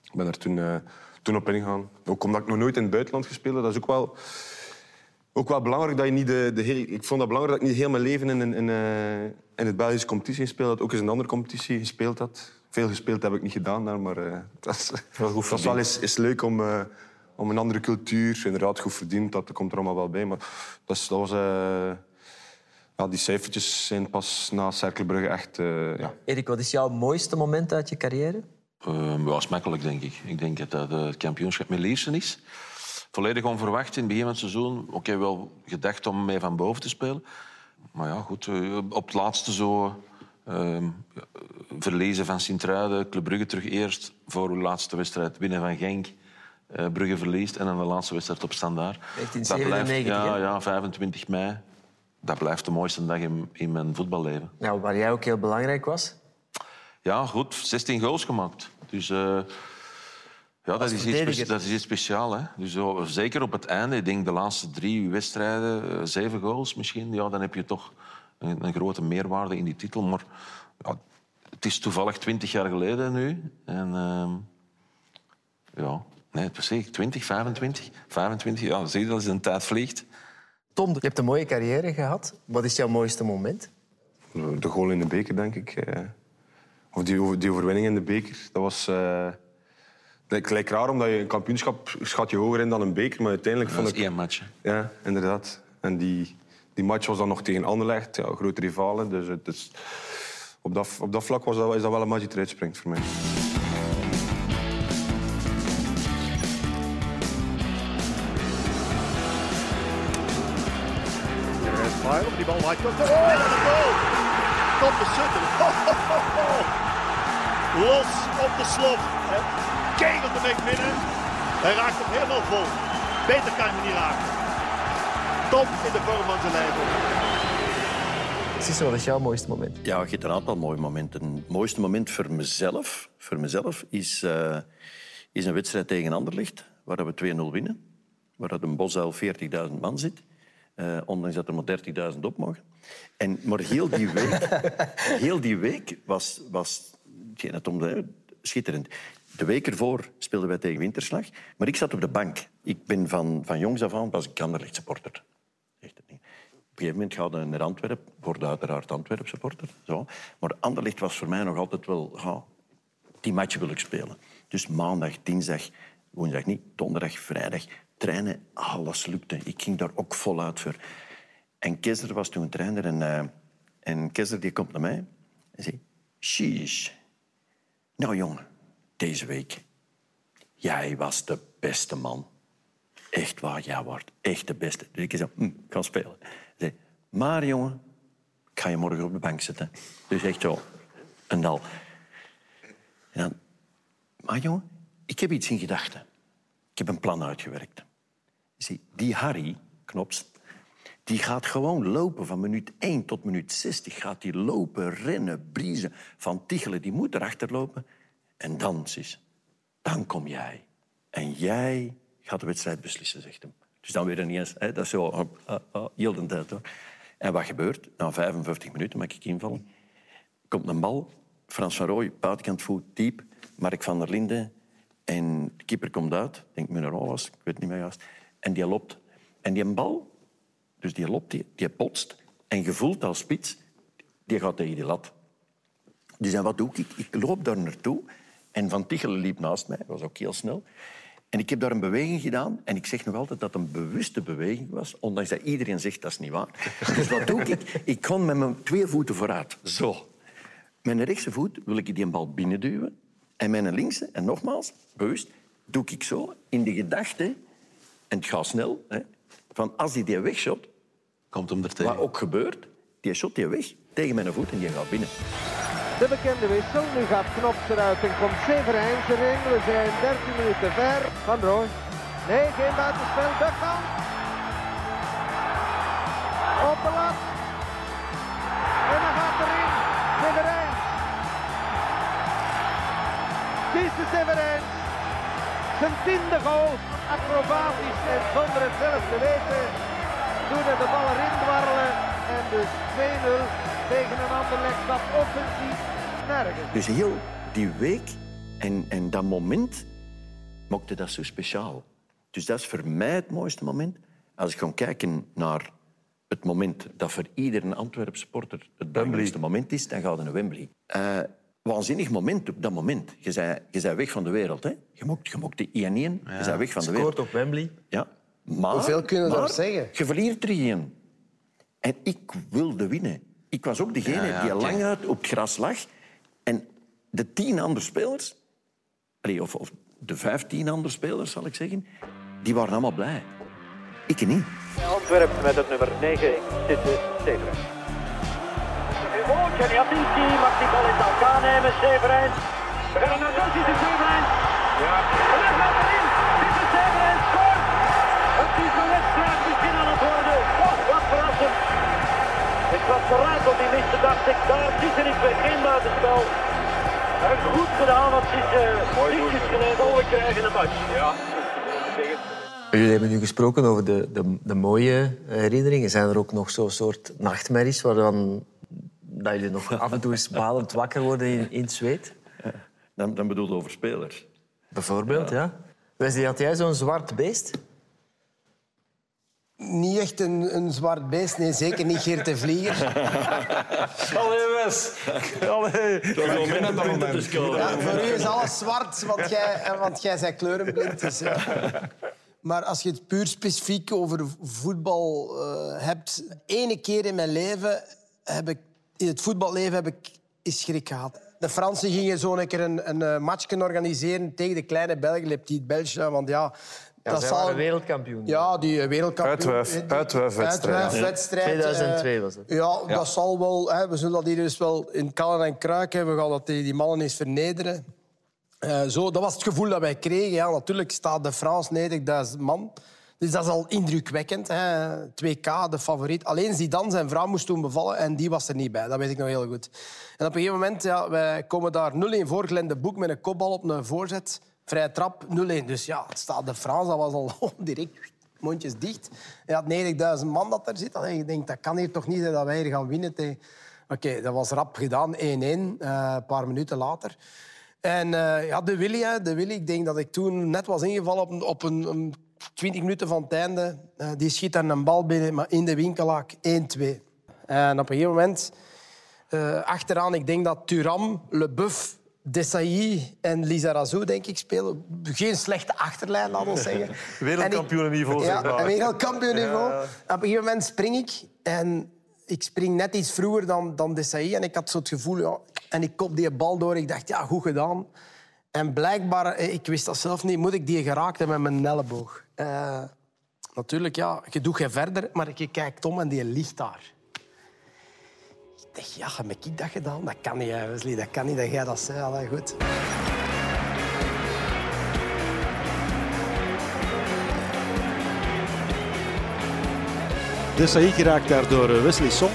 ik ben er toen... Euh... Toen op ingaan. Ook omdat ik nog nooit in het buitenland gespeeld heb. Dat is ook wel, ook wel belangrijk dat je niet de, de hele, ik vond dat belangrijk dat ik niet heel mijn leven in, in, in, uh, in het Belgische competitie gespeeld had. Ook eens een andere competitie gespeeld had. Veel gespeeld heb ik niet gedaan daar, maar uh, dat is wel, goed dat wel is, is leuk om, uh, om een andere cultuur. Inderdaad, goed verdiend. Dat komt er allemaal wel bij. Maar dat, is, dat was. Uh, ja, die cijfertjes zijn pas na Cercle Brugge echt. Uh, ja. Erik, wat is jouw mooiste moment uit je carrière? Uh, was makkelijk, denk ik. Ik denk dat dat het kampioenschap met Lierse is. Volledig onverwacht in het begin van het seizoen. Oké, okay, wel gedacht om mee van boven te spelen. Maar ja, goed. Uh, op het laatste zo... Uh, verlezen van Sint-Truiden, Club Brugge terug eerst. Voor de laatste wedstrijd winnen van Genk. Uh, Brugge verliest en dan de laatste wedstrijd op Standaard. negentien zevenennegentig, ja, ja, vijfentwintig mei. Dat blijft de mooiste dag in, in mijn voetballeven. Nou, waar jij ook heel belangrijk was... Ja, goed. zestien goals gemaakt. Dus uh, ja, dat is, iets, dat is iets speciaals. Hè? Dus, oh, zeker op het einde. Ik denk de laatste drie wedstrijden, uh, zeven goals misschien. Ja, dan heb je toch een, een grote meerwaarde in die titel. Maar ja, het is toevallig twintig jaar geleden nu. En uh, ja, nee, het was zeker twintig, vijfentwintig, vijfentwintig. Ja, zie je dat is een tijd vliegt. Tom, je hebt een mooie carrière gehad. Wat is jouw mooiste moment? De goal in de beker, denk ik. Of die, die overwinning in de beker. Dat was... Uh, het lijkt raar, omdat je een kampioenschap schat je hoger in dan een beker. Maar uiteindelijk vond ik... Dat was één match. Hè? Ja, inderdaad. En die, die match was dan nog tegen Anderlecht. Ja, grote rivalen. Dus, dus op, dat, op dat vlak was dat, is dat wel een match die eruit springt voor mij. ball like that. Oh, what a goal! Tom de Sutter. Ho, ho, ho, ho. Los op de slot. Kegel de weg binnen. Hij raakt hem helemaal vol. Beter kan hij niet raken. Tom in de vorm van zijn leven. Cisse, wat is jouw mooiste moment? Ja, ik heb een aantal mooie momenten. Het mooiste moment voor mezelf, voor mezelf is, uh, is een wedstrijd tegen Anderlecht, waar we twee nul winnen. Waar een bos al veertigduizend man zit. Uh, ondanks dat er maar dertigduizend op mogen. En, maar heel die week, heel die week was, was geen om de, schitterend. De week ervoor speelden wij tegen Winterslag. Maar ik zat op de bank. Ik ben van, van jongs af aan was ik Anderlecht supporter. Op een gegeven moment gaan we naar Antwerpen, worden uiteraard Antwerp supporter. Zo. Maar Anderlecht was voor mij nog altijd wel... Ja, die match wil ik spelen. Dus maandag, dinsdag, woensdag niet, donderdag, vrijdag... Trainen, alles lukte. Ik ging daar ook voluit voor. En Keizer was toen trainer. En, uh, en Keizer die komt naar mij en zegt... Sheesh. Nou jongen, deze week... Jij was de beste man. Echt waar, jij was echt de beste. Dus ik zei, hm, ik ga spelen. Zei, maar jongen, ik ga je morgen op de bank zitten. Dus echt zo, een dal. En dan... Maar jongen, ik heb iets in gedachten. Ik heb een plan uitgewerkt. Zie, die Harry, Knops, die gaat gewoon lopen van minuut één tot minuut zestig. Gaat die lopen, rennen, briezen. Van Tichelen, die moet erachter lopen. En dan, Sis, dan kom jij. En jij gaat de wedstrijd beslissen, zegt hem. Dus dan weer niet eens... Hè, dat is zo... Uh, uh, uh, heel de tijd, hoor. En wat gebeurt? Na vijfenvijftig minuten, mag ik invallen, komt een bal. Frans van Rooij, buitenkant voet, diep. Mark van der Linden... En de keeper komt uit, ik denk Munero was, ik weet niet meer juist. En die loopt. En die bal, dus die loopt, die, die potst. En gevoeld als spits, die gaat tegen die lat. Dus en wat doe ik? Ik loop daar naartoe. En Van Tichelen liep naast mij, dat was ook heel snel. En ik heb daar een beweging gedaan. En ik zeg nog altijd dat het een bewuste beweging was. Ondanks dat iedereen zegt dat is niet waar. Dus wat doe ik? Ik kon met mijn twee voeten vooruit. Zo. Met mijn rechtse voet wil ik die bal binnenduwen. En mijn linkse, en nogmaals, bewust, doe ik zo in de gedachte, en het gaat snel, hè, van als hij die wegshot, komt hem er tegen. Wat ook gebeurt, die shot die weg tegen mijn voet en die gaat binnen. De bekende wissel, nu gaat Knops eruit en komt Severeyns erin. We zijn dertien minuten ver. Van Rooij. Nee, geen buitenspel, Berchem. Oppelat. En dan gaat erin, Severeyns. Cisse Severeyns, zijn tiende goal, acrobatisch en zonder het zelf te weten. Doet hij de bal erin dwarrelen en dus twee nul tegen een Anderlecht dat offensief nergens. Dus heel die week en, en dat moment maakte dat zo speciaal. Dus dat is voor mij het mooiste moment. Als ik gewoon kijken naar het moment dat voor iedere Antwerp supporter het belangrijkste moment is, dan gaat het naar Wembley. Uh, Waanzinnig moment op dat moment. Je bent, je bent weg van de wereld. Hè? Je mocht de één-één. Ja, je bent weg van de wereld. Scoort op Wembley. Ja. Maar, hoeveel kunnen we dat zeggen? Je verliert drie-één. En ik wilde winnen. Ik was ook degene ja, ja, die okay. lang uit op het gras lag. En de tien andere spelers... Of, of de vijftien andere spelers, zal ik zeggen... Die waren allemaal blij. Ik niet. Antwerpen met het nummer negen. Dit is zeven. Janiatinski mag die bal in de elkaar nemen, Severeyns. We gaan naar Dossi, het is Severeyns. Ja. En hij gaat erin, dit is Severeyns, scoort. Het is de wedstrijd misschien aan het worden. Oh, wat verrassend. Ik was verraad op die miste, dacht ik, daar zit er niet meer, geen buitenspel. En goed gedaan, want het is lichtjes uh, geleden, oh, we krijgen een match. Ja. Jullie hebben nu gesproken over de, de, de mooie herinneringen. Zijn er ook nog zo'n soort nachtmerries waarvan... dat jullie nog af en toe eens balend wakker worden in, in het zweet? Ja, dan, dan bedoel je over spelers. Bijvoorbeeld, ja. ja. Wesley, had jij zo'n zwart beest? Niet echt een, een zwart beest, nee, zeker niet Geert de Vlieger. Allee, Wes. Allee. Dat is wel minder dan een voor u is alles zwart, want jij, want jij bent kleurenblind. Dus, ja. Maar als je het puur specifiek over voetbal uh, hebt... Ene keer in mijn leven heb ik... In het voetballeven heb ik eens schrik gehad. De Fransen gingen zo een keer een, een matchje organiseren tegen de kleine Belgen, Le Petit Belge. Want ja, Ja, dat zij waren zal... wereldkampioen. Ja, die wereldkampioen. Uitwuifwedstrijd. tweeduizend twee was het. Ja, ja, dat zal wel... Hè, we zullen dat hier dus wel in kallen en kruiken. We gaan dat die, die mannen eens vernederen. Uh, zo, dat was het gevoel dat wij kregen. Ja, natuurlijk staat de Frans negentigduizend man. Dus dat is al indrukwekkend. Hè. twee K, de favoriet. Alleen Zidane, zijn vrouw, moest toen bevallen en die was er niet bij. Dat weet ik nog heel goed. En op een gegeven moment, ja, wij komen daar nul een voor. Glenn de Boek met een kopbal op een voorzet. Vrije trap, nul een. Dus ja, het staat de Frans, dat was al oh, direct mondjes dicht. Je had negentigduizend man dat er zit. Allee, je denkt, dat kan hier toch niet zijn dat wij hier gaan winnen. Oké, okay, dat was rap gedaan, één-één, een uh, paar minuten later. En uh, ja, de Willy, hè, de Willy, ik denk dat ik toen net was ingevallen op een, op een, een twintig minuten van het einde. Uh, die schiet daar een bal binnen, maar in de winkelhaak, één-twee. En op een gegeven moment, uh, achteraan, ik denk dat Thuram, Leboeuf, Desailly en Lizarazu, denk ik, spelen. Geen slechte achterlijn, laat ons zeggen. Wereldkampioenenniveau. Ja, ja, wereldkampioenenniveau. Ja. Op een gegeven moment spring ik. En ik spring net iets vroeger dan, dan Desailly. En ik had zo het gevoel... Ja, en ik kop die bal door. Ik dacht, ja, goed gedaan. En blijkbaar, ik wist dat zelf niet, moet ik die geraakt hebben met mijn elleboog. Uh, natuurlijk, ja, je doet geen verder. Maar je kijkt om en die ligt daar. Ik dacht, ja, heb ik dat gedaan? Dat kan niet, Wesley. Dat kan niet dat jij dat zei. Allee, goed. Desailly geraakt daar door Wesley Sonk.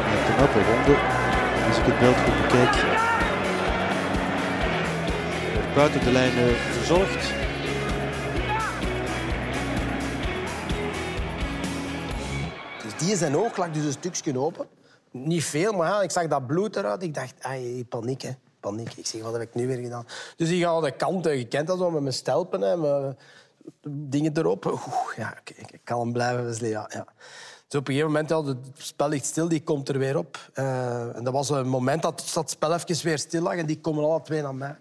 Een knappe ronde, als ik het beeld goed bekijk. Wordt buiten de lijn verzorgd. Die zijn oog lag dus een stukje open. Niet veel, maar ja, ik zag dat bloed eruit. Ik dacht, ai, paniek, hè. Paniek. Ik zeg, wat heb ik nu weer gedaan? Dus ik ga aan de kant, je kent dat zo, met mijn stelpen en mijn dingen erop. Oeh, ja, ik kan hem blijven, Wesley. Ja, ja. Dus op een gegeven moment, ja, het spel ligt stil, die komt er weer op. Uh, en dat was een moment dat dat spel even weer stil lag en die komen alle twee naar mij.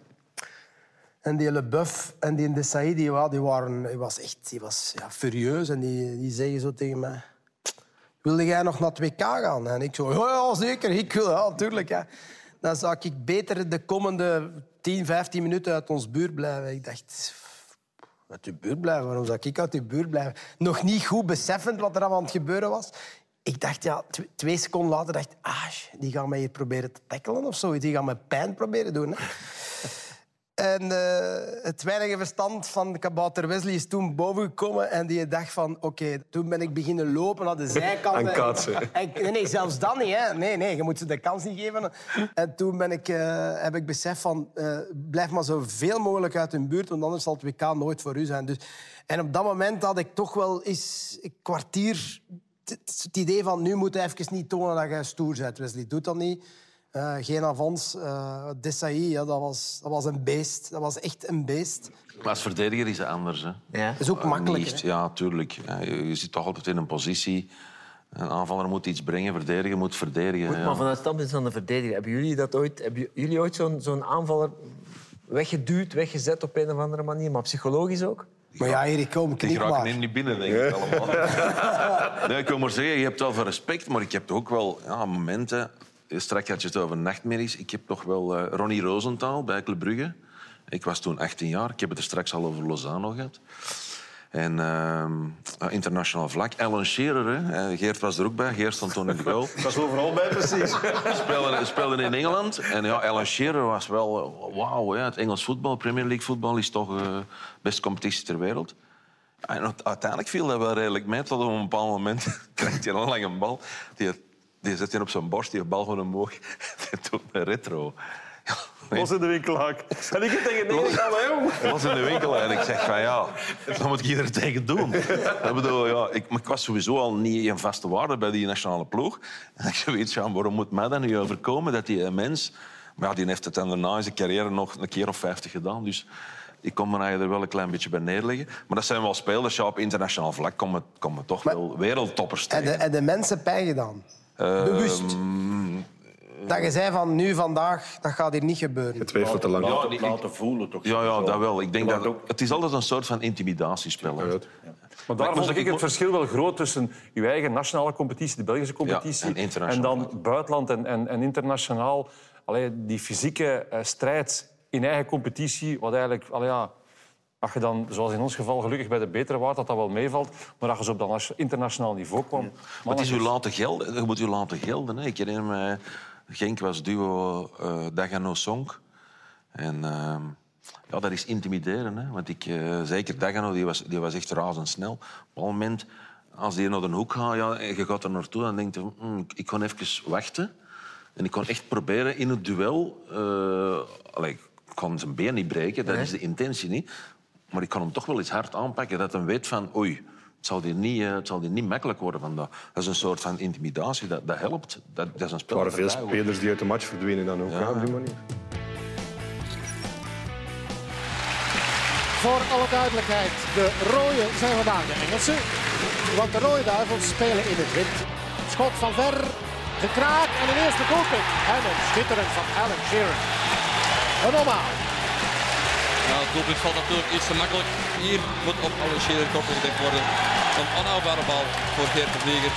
En die Leboeuf en die Desailly, die, die waren, die was echt, die was ja, furieus en die, die zeggen zo tegen mij... Wilde jij nog naar het W K gaan? En ik zo, ja, ja zeker, ik wil, ja, natuurlijk. Hè. Dan zou ik beter de komende tien, vijftien minuten uit ons buurt blijven. Ik dacht, uit je buurt blijven? Waarom zou ik uit je buurt blijven? Nog niet goed beseffend wat er aan het gebeuren was. Ik dacht, ja, tw twee seconden later dacht ik, ah, die gaan mij hier proberen te tackelen of zo. Die gaan mij pijn proberen doen. Hè. En uh, het weinige verstand van kabouter Wesley is toen bovengekomen en die dacht van, oké, okay, toen ben ik beginnen lopen naar de zijkant. En kaatsen. Nee, nee, zelfs dan niet. Hè. Nee, nee, je moet ze de kans niet geven. En toen ben ik, uh, heb ik beseft van, uh, blijf maar zoveel mogelijk uit hun buurt, want anders zal het W K nooit voor u zijn. Dus, en op dat moment had ik toch wel eens een kwartier het idee van, nu moet je even niet tonen dat je stoer bent. Wesley doet dat niet. Uh, geen avans. Uh, Desailly, ja, dat, was, dat was een beest. Dat was echt een beest. Maar als verdediger is het anders. Hè. Ja. Dat is ook makkelijk. Uh, echt, ja, tuurlijk. Je zit toch altijd in een positie. Een aanvaller moet iets brengen, verdediger moet verdedigen. Goed, ja. Maar vanuit het standpunt van de verdediger, hebben jullie, dat ooit, hebben jullie ooit zo'n zo'n aanvaller weggeduwd, weggezet op een of andere manier, maar psychologisch ook? Maar ja, Erik, kom, knik maar. Ik raak niet binnen, denk ik allemaal. Nee, ik wil maar zeggen, je hebt wel veel respect, maar ik heb ook wel ja, momenten... Straks had je het over nachtmerries. Ik heb toch wel uh, Ronnie Rosenthal bij Club Brugge. Ik was toen achttien jaar. Ik heb het er straks al over Lozano gehad. En uh, internationaal vlak. Alan Shearer, hè. Uh, Geert was er ook bij. Geert stond toen in de goal. Ik was overal bij, precies. speelde, speelde in Engeland. En ja, Alan Shearer was wel... Uh, Wauw, het Engels voetbal, Premier League voetbal... is toch de uh, beste competitie ter wereld. En uiteindelijk viel dat wel redelijk mee. Tot op een bepaald moment krijgt hij een lange bal... Die Die zet je op zijn borst, die bal gewoon omhoog. Dat doet me retro. Nee. Los in de winkelhaak. En ik heb tegen Nederland gaan. Los in de winkel. En ik zeg van ja, dan moet ik hier tegen doen. Ik bedoel, ja, ik, maar ik was sowieso al niet in vaste waarde bij die nationale ploeg. En ik zoiets van, waarom moet mij dat nu overkomen? Dat die mens... Maar ja, die heeft het daarna in zijn carrière nog een keer of vijftig gedaan. Dus ik kon me er wel een klein beetje bij neerleggen. Maar dat zijn wel spelers. Ja, op internationaal vlak komen we toch maar, wel wereldtoppers tegen. En de, en de mensen pijn gedaan? Uh, Bewust. Um, dat je zei van nu, vandaag, dat gaat hier niet gebeuren. Het twijfelt te lang. Ja, laten, laten voelen toch? Ja, ja, dat wel. Ik denk dat, het is altijd een soort van intimidatiespel. Ja. Maar daarom maar vond ik, ik het mo- verschil wel groot tussen je eigen nationale competitie, de Belgische competitie, ja, en, en dan buitenland en, en, en internationaal. allee, die fysieke uh, strijd in eigen competitie, wat eigenlijk... Allee, ja, als je dan, zoals in ons geval, gelukkig bij de betere waard, dat dat wel meevalt. Maar als je op dat internationaal niveau kwam... Ja. Maar het is u laten gelden. Je moet u laten gelden. Hè. Ik herinner me... Genk was duo uh, Dagano Sonk. En uh, ja, dat is intimideren. Hè. Want ik, uh, zeker Dagano, die was, die was echt razendsnel. Op een moment, als die naar de hoek gaat, ja, je gaat er naartoe en denkt... Mm, ik kon even wachten. En ik kon echt proberen in het duel... Uh, allee, ik kon zijn been niet breken, dat is de intentie niet. Maar ik kan hem toch wel eens hard aanpakken. Dat hij weet van, oei, het zal hier niet, het zal hier niet makkelijk worden vandaag. Dat is een soort van intimidatie, dat, dat helpt. Dat, dat is een spel. Er waren veel spelers die uit de match verdwenen dan ook, ja. Op die manier. Voor alle duidelijkheid, de rooien zijn vandaag de Engelsen. Want de rode duivels spelen in het wit. Schot van ver, gekraakt en een eerste doelpunt. En een schitterend van Alan Shearer. Een omhaal. Nou, het doelpunt valt natuurlijk iets te makkelijk. Hier moet op Alan Shearer kort gedekt worden. Een onhoudbare bal voor Geert de Vlieger.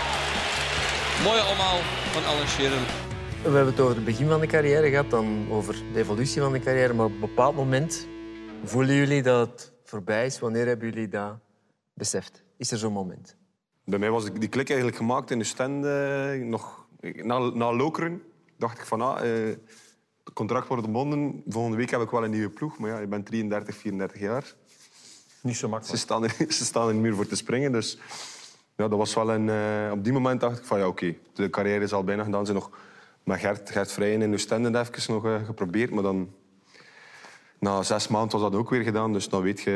Mooie omhaal van Alan Shearer. We hebben het over het begin van de carrière gehad, dan over de evolutie van de carrière. Maar op een bepaald moment voelen jullie dat het voorbij is. Wanneer hebben jullie dat beseft? Is er zo'n moment? Bij mij was die klik eigenlijk gemaakt in de stand. Eh, nog, na, na Lokeren dacht ik van... Ah, eh, het contract wordt ontbonden. Volgende week heb ik wel een nieuwe ploeg. Maar ja, ik ben drieëndertig, vierendertig jaar. Niet zo makkelijk. Ze staan in, ze staan in de muur voor te springen. Dus ja, dat was wel een... Uh, op die moment dacht ik van ja, oké. Okay, de carrière is al bijna gedaan. Ze nog met Gert, Gert Vrijen in Oostende even nog uh, geprobeerd. Maar dan... Na zes maanden was dat ook weer gedaan. Dus dan weet je...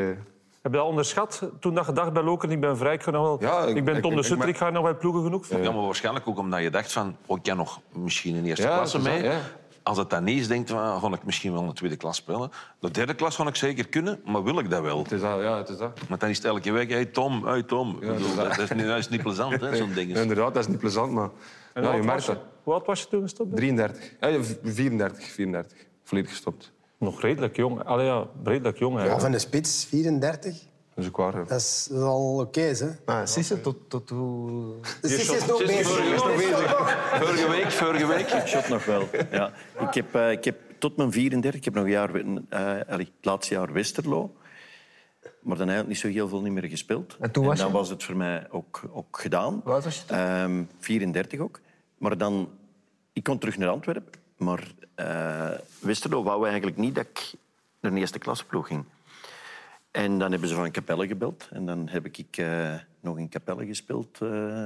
Heb je dat onderschat? Toen dat je dacht bij Lokeren, ik ben vrij, ik, wel... ja, ik, ik ben Tom ik, de Sutter, ik, ik ga nog wel ploegen genoeg voor. Ja, maar waarschijnlijk ook omdat je dacht van... Oh, ik kan nog misschien in eerste ja, klasse mee. Dat, ja. Als het dan niet is, denk je, ah, ga ik misschien wel in de tweede klas spelen. De derde klas ga ik zeker kunnen, maar wil ik dat wel? Het is dat, ja, het is dat. Maar dan is het elke week, hey Tom, hey Tom. Ja, bedoel, dat, dat, is niet, dat is niet plezant, hè, zo'n ding. Ja, inderdaad, dat is niet plezant, maar... En ja, je merkt dat. Hoe oud was je toen gestopt? drieëndertig. Ja, vierendertig, vierendertig. Volledig gestopt. Nog redelijk jong. Allee, ja, redelijk jong. Ja, van de spits, vierendertig. Dat is ook waar. Ja. Dat is al oké, okay, hè? Maar Cisse, tot, tot hoe... Cisse is nog bezig. Vorige week, vorige week. Ik shot nog wel. Ja. Ik, heb, uh, ik heb tot mijn vierendertig, ik heb nog een jaar, uh, allee, het laatste jaar Westerlo. Maar dan eigenlijk niet zo heel veel niet meer gespeeld. En toen was en dan je? was het voor mij ook, ook gedaan. Wat was je toen? Uh, vierendertig ook. Maar dan... Ik kon terug naar Antwerpen. Maar uh, Westerlo wou eigenlijk niet dat ik naar de eerste klasseploeg ging. En dan hebben ze van Kapelle gebeld. En dan heb ik uh, nog in Kapelle gespeeld. Uh,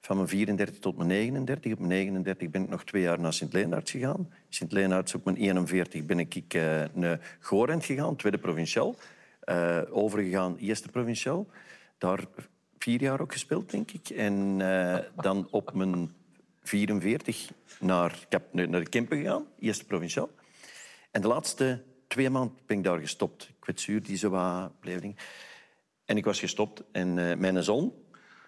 van mijn vierendertig tot mijn negenendertig. Op mijn negenendertig ben ik nog twee jaar naar Sint-Lenaarts gegaan. Sint-Lenaarts op mijn eenenveertig ben ik uh, naar Goorend gegaan. Tweede provinciaal. Uh, overgegaan eerste provinciaal. Daar vier jaar ook gespeeld, denk ik. En uh, dan op mijn vierenveertig naar, naar Kempen gegaan. Eerste provinciaal. En de laatste... Twee maanden ben ik daar gestopt. Kwetsuur, die zo wat bleef. En ik was gestopt. En uh, mijn zoon...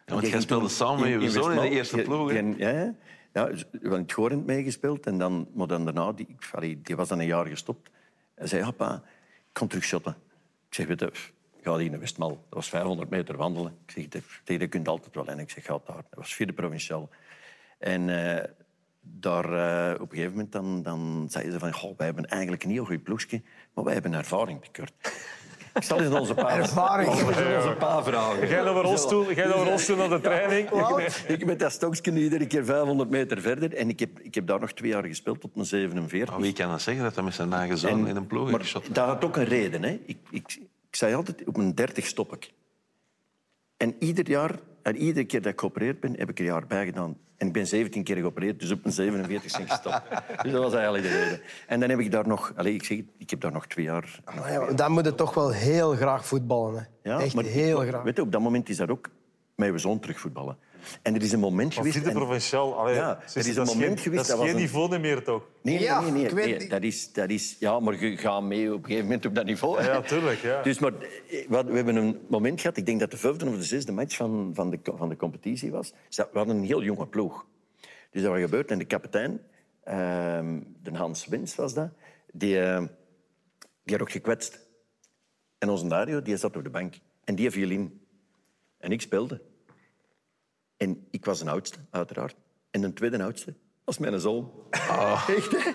Ja, want jij speelde samen met je zoon in de eerste ploeg. Ja, ja. Ja, we hebben het Goorend meegespeeld. En dan, maar dan daarna, die, allee, die was dan een jaar gestopt. Hij zei, papa, ik kan terugshotten. Ik zeg, weet je, ga hier naar Westmalle. Dat was vijfhonderd meter wandelen. Ik zeg, dat, dat kunt altijd wel. En ik zeg, ga daar. Dat was vierde provinciaal. En... Uh, Daar, uh, op een gegeven moment dan, dan zeiden ze van... Goh, wij hebben eigenlijk een heel goed ploegje, maar wij hebben ervaring bekort. Ik zal eens onze pa ervaring. Onze pa vragen. Jij naar rolstoel, jij naar rolstoel naar de training. Ja, ik ben dat stokje iedere keer vijfhonderd meter verder. En ik heb, ik heb daar nog twee jaar gespeeld, tot mijn zevenenveertig. Oh, wie kan dat zeggen, dat hij met zijn eigen zoon in een ploeg maar shot. Dat had ook een reden. Hè. Ik, ik, ik zei altijd, op mijn dertig stop ik. En ieder jaar... En iedere keer dat ik geopereerd ben, heb ik er een jaar bij gedaan. En ik ben zeventien keer geopereerd, dus op mijn zevenenveertig zijn gestopt. Dus dat was eigenlijk de reden. En dan heb ik daar nog... Allez, ik zeg, ik heb daar nog twee jaar... Oh, ja, dan moet je toch wel heel graag voetballen. Hè. Ja, echt maar, heel graag. Weet je, op dat moment is dat ook met mijn zoon terug voetballen. En er is een moment geweest... Dit is de provinciaal. Allee, ja, dus er is dat een moment geen, geweest... Dat is dat geen niveau een... meer, toch? Nee, nee, nee. nee, nee, nee dat is, dat is, ja, maar je gaat mee op een gegeven moment op dat niveau. Ja, tuurlijk. Ja. Dus, maar, we hebben een moment gehad... Ik denk dat de vijfde of de zesde match van, van, de, van de competitie was. We hadden een heel jonge ploeg. Dus dat was gebeurd. En de kapitein, uh, de Hans Wins was dat, die, uh, die had ook gekwetst. En onze Dario die zat op de bank. En die viel in. En ik speelde. En ik was een oudste, uiteraard. En de tweede oudste Dat is mijn zoon. Oh. Echt, hè?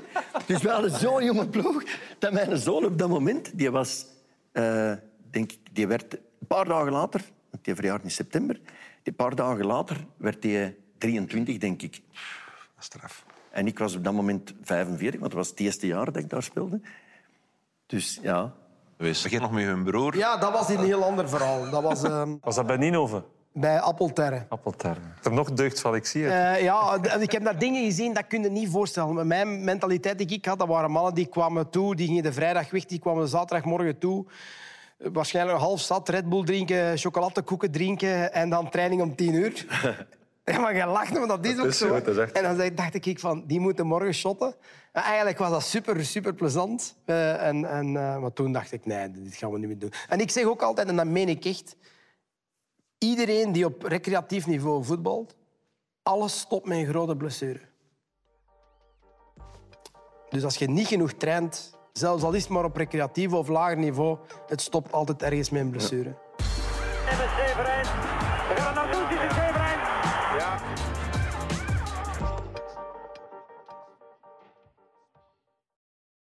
Dus we hadden zo'n jonge ploeg dat mijn zoon op dat moment... Die, was, uh, denk ik, die werd een paar dagen later... Want die verjaardag in september. Een paar dagen later werd hij drieëntwintig, denk ik. Straf. En ik was op dat moment vijfenveertig, want dat was het eerste jaar dat ik daar speelde. Dus ja... Begin nog met hun broer. Ja, dat was een heel ander verhaal. Dat was, um... was dat bij Ninove? Bij Appeltern. Appeltern. Ik heb er nog deugd van, ik zie het. Uh, ja, ik heb daar dingen gezien, dat kun je niet voorstellen. Met mijn mentaliteit die ik had, dat waren mannen die kwamen toe, die gingen de vrijdag weg, die kwamen de zaterdagmorgen toe. Waarschijnlijk half zat, Red Bull drinken, chocoladekoeken drinken en dan training om tien uur. Ja, maar je lacht, maar dat is dat ook is zo. Goed, is echt... En dan dacht ik, van, die moeten morgen shotten. En eigenlijk was dat super, super plezant. Uh, en, en, uh, maar toen dacht ik, nee, dit gaan we niet meer doen. En ik zeg ook altijd, en dat meen ik echt... Iedereen die op recreatief niveau voetbalt, alles stopt met een grote blessure. Dus als je niet genoeg traint, zelfs al is het maar op recreatief of lager niveau, het stopt altijd ergens met een blessure. Ja.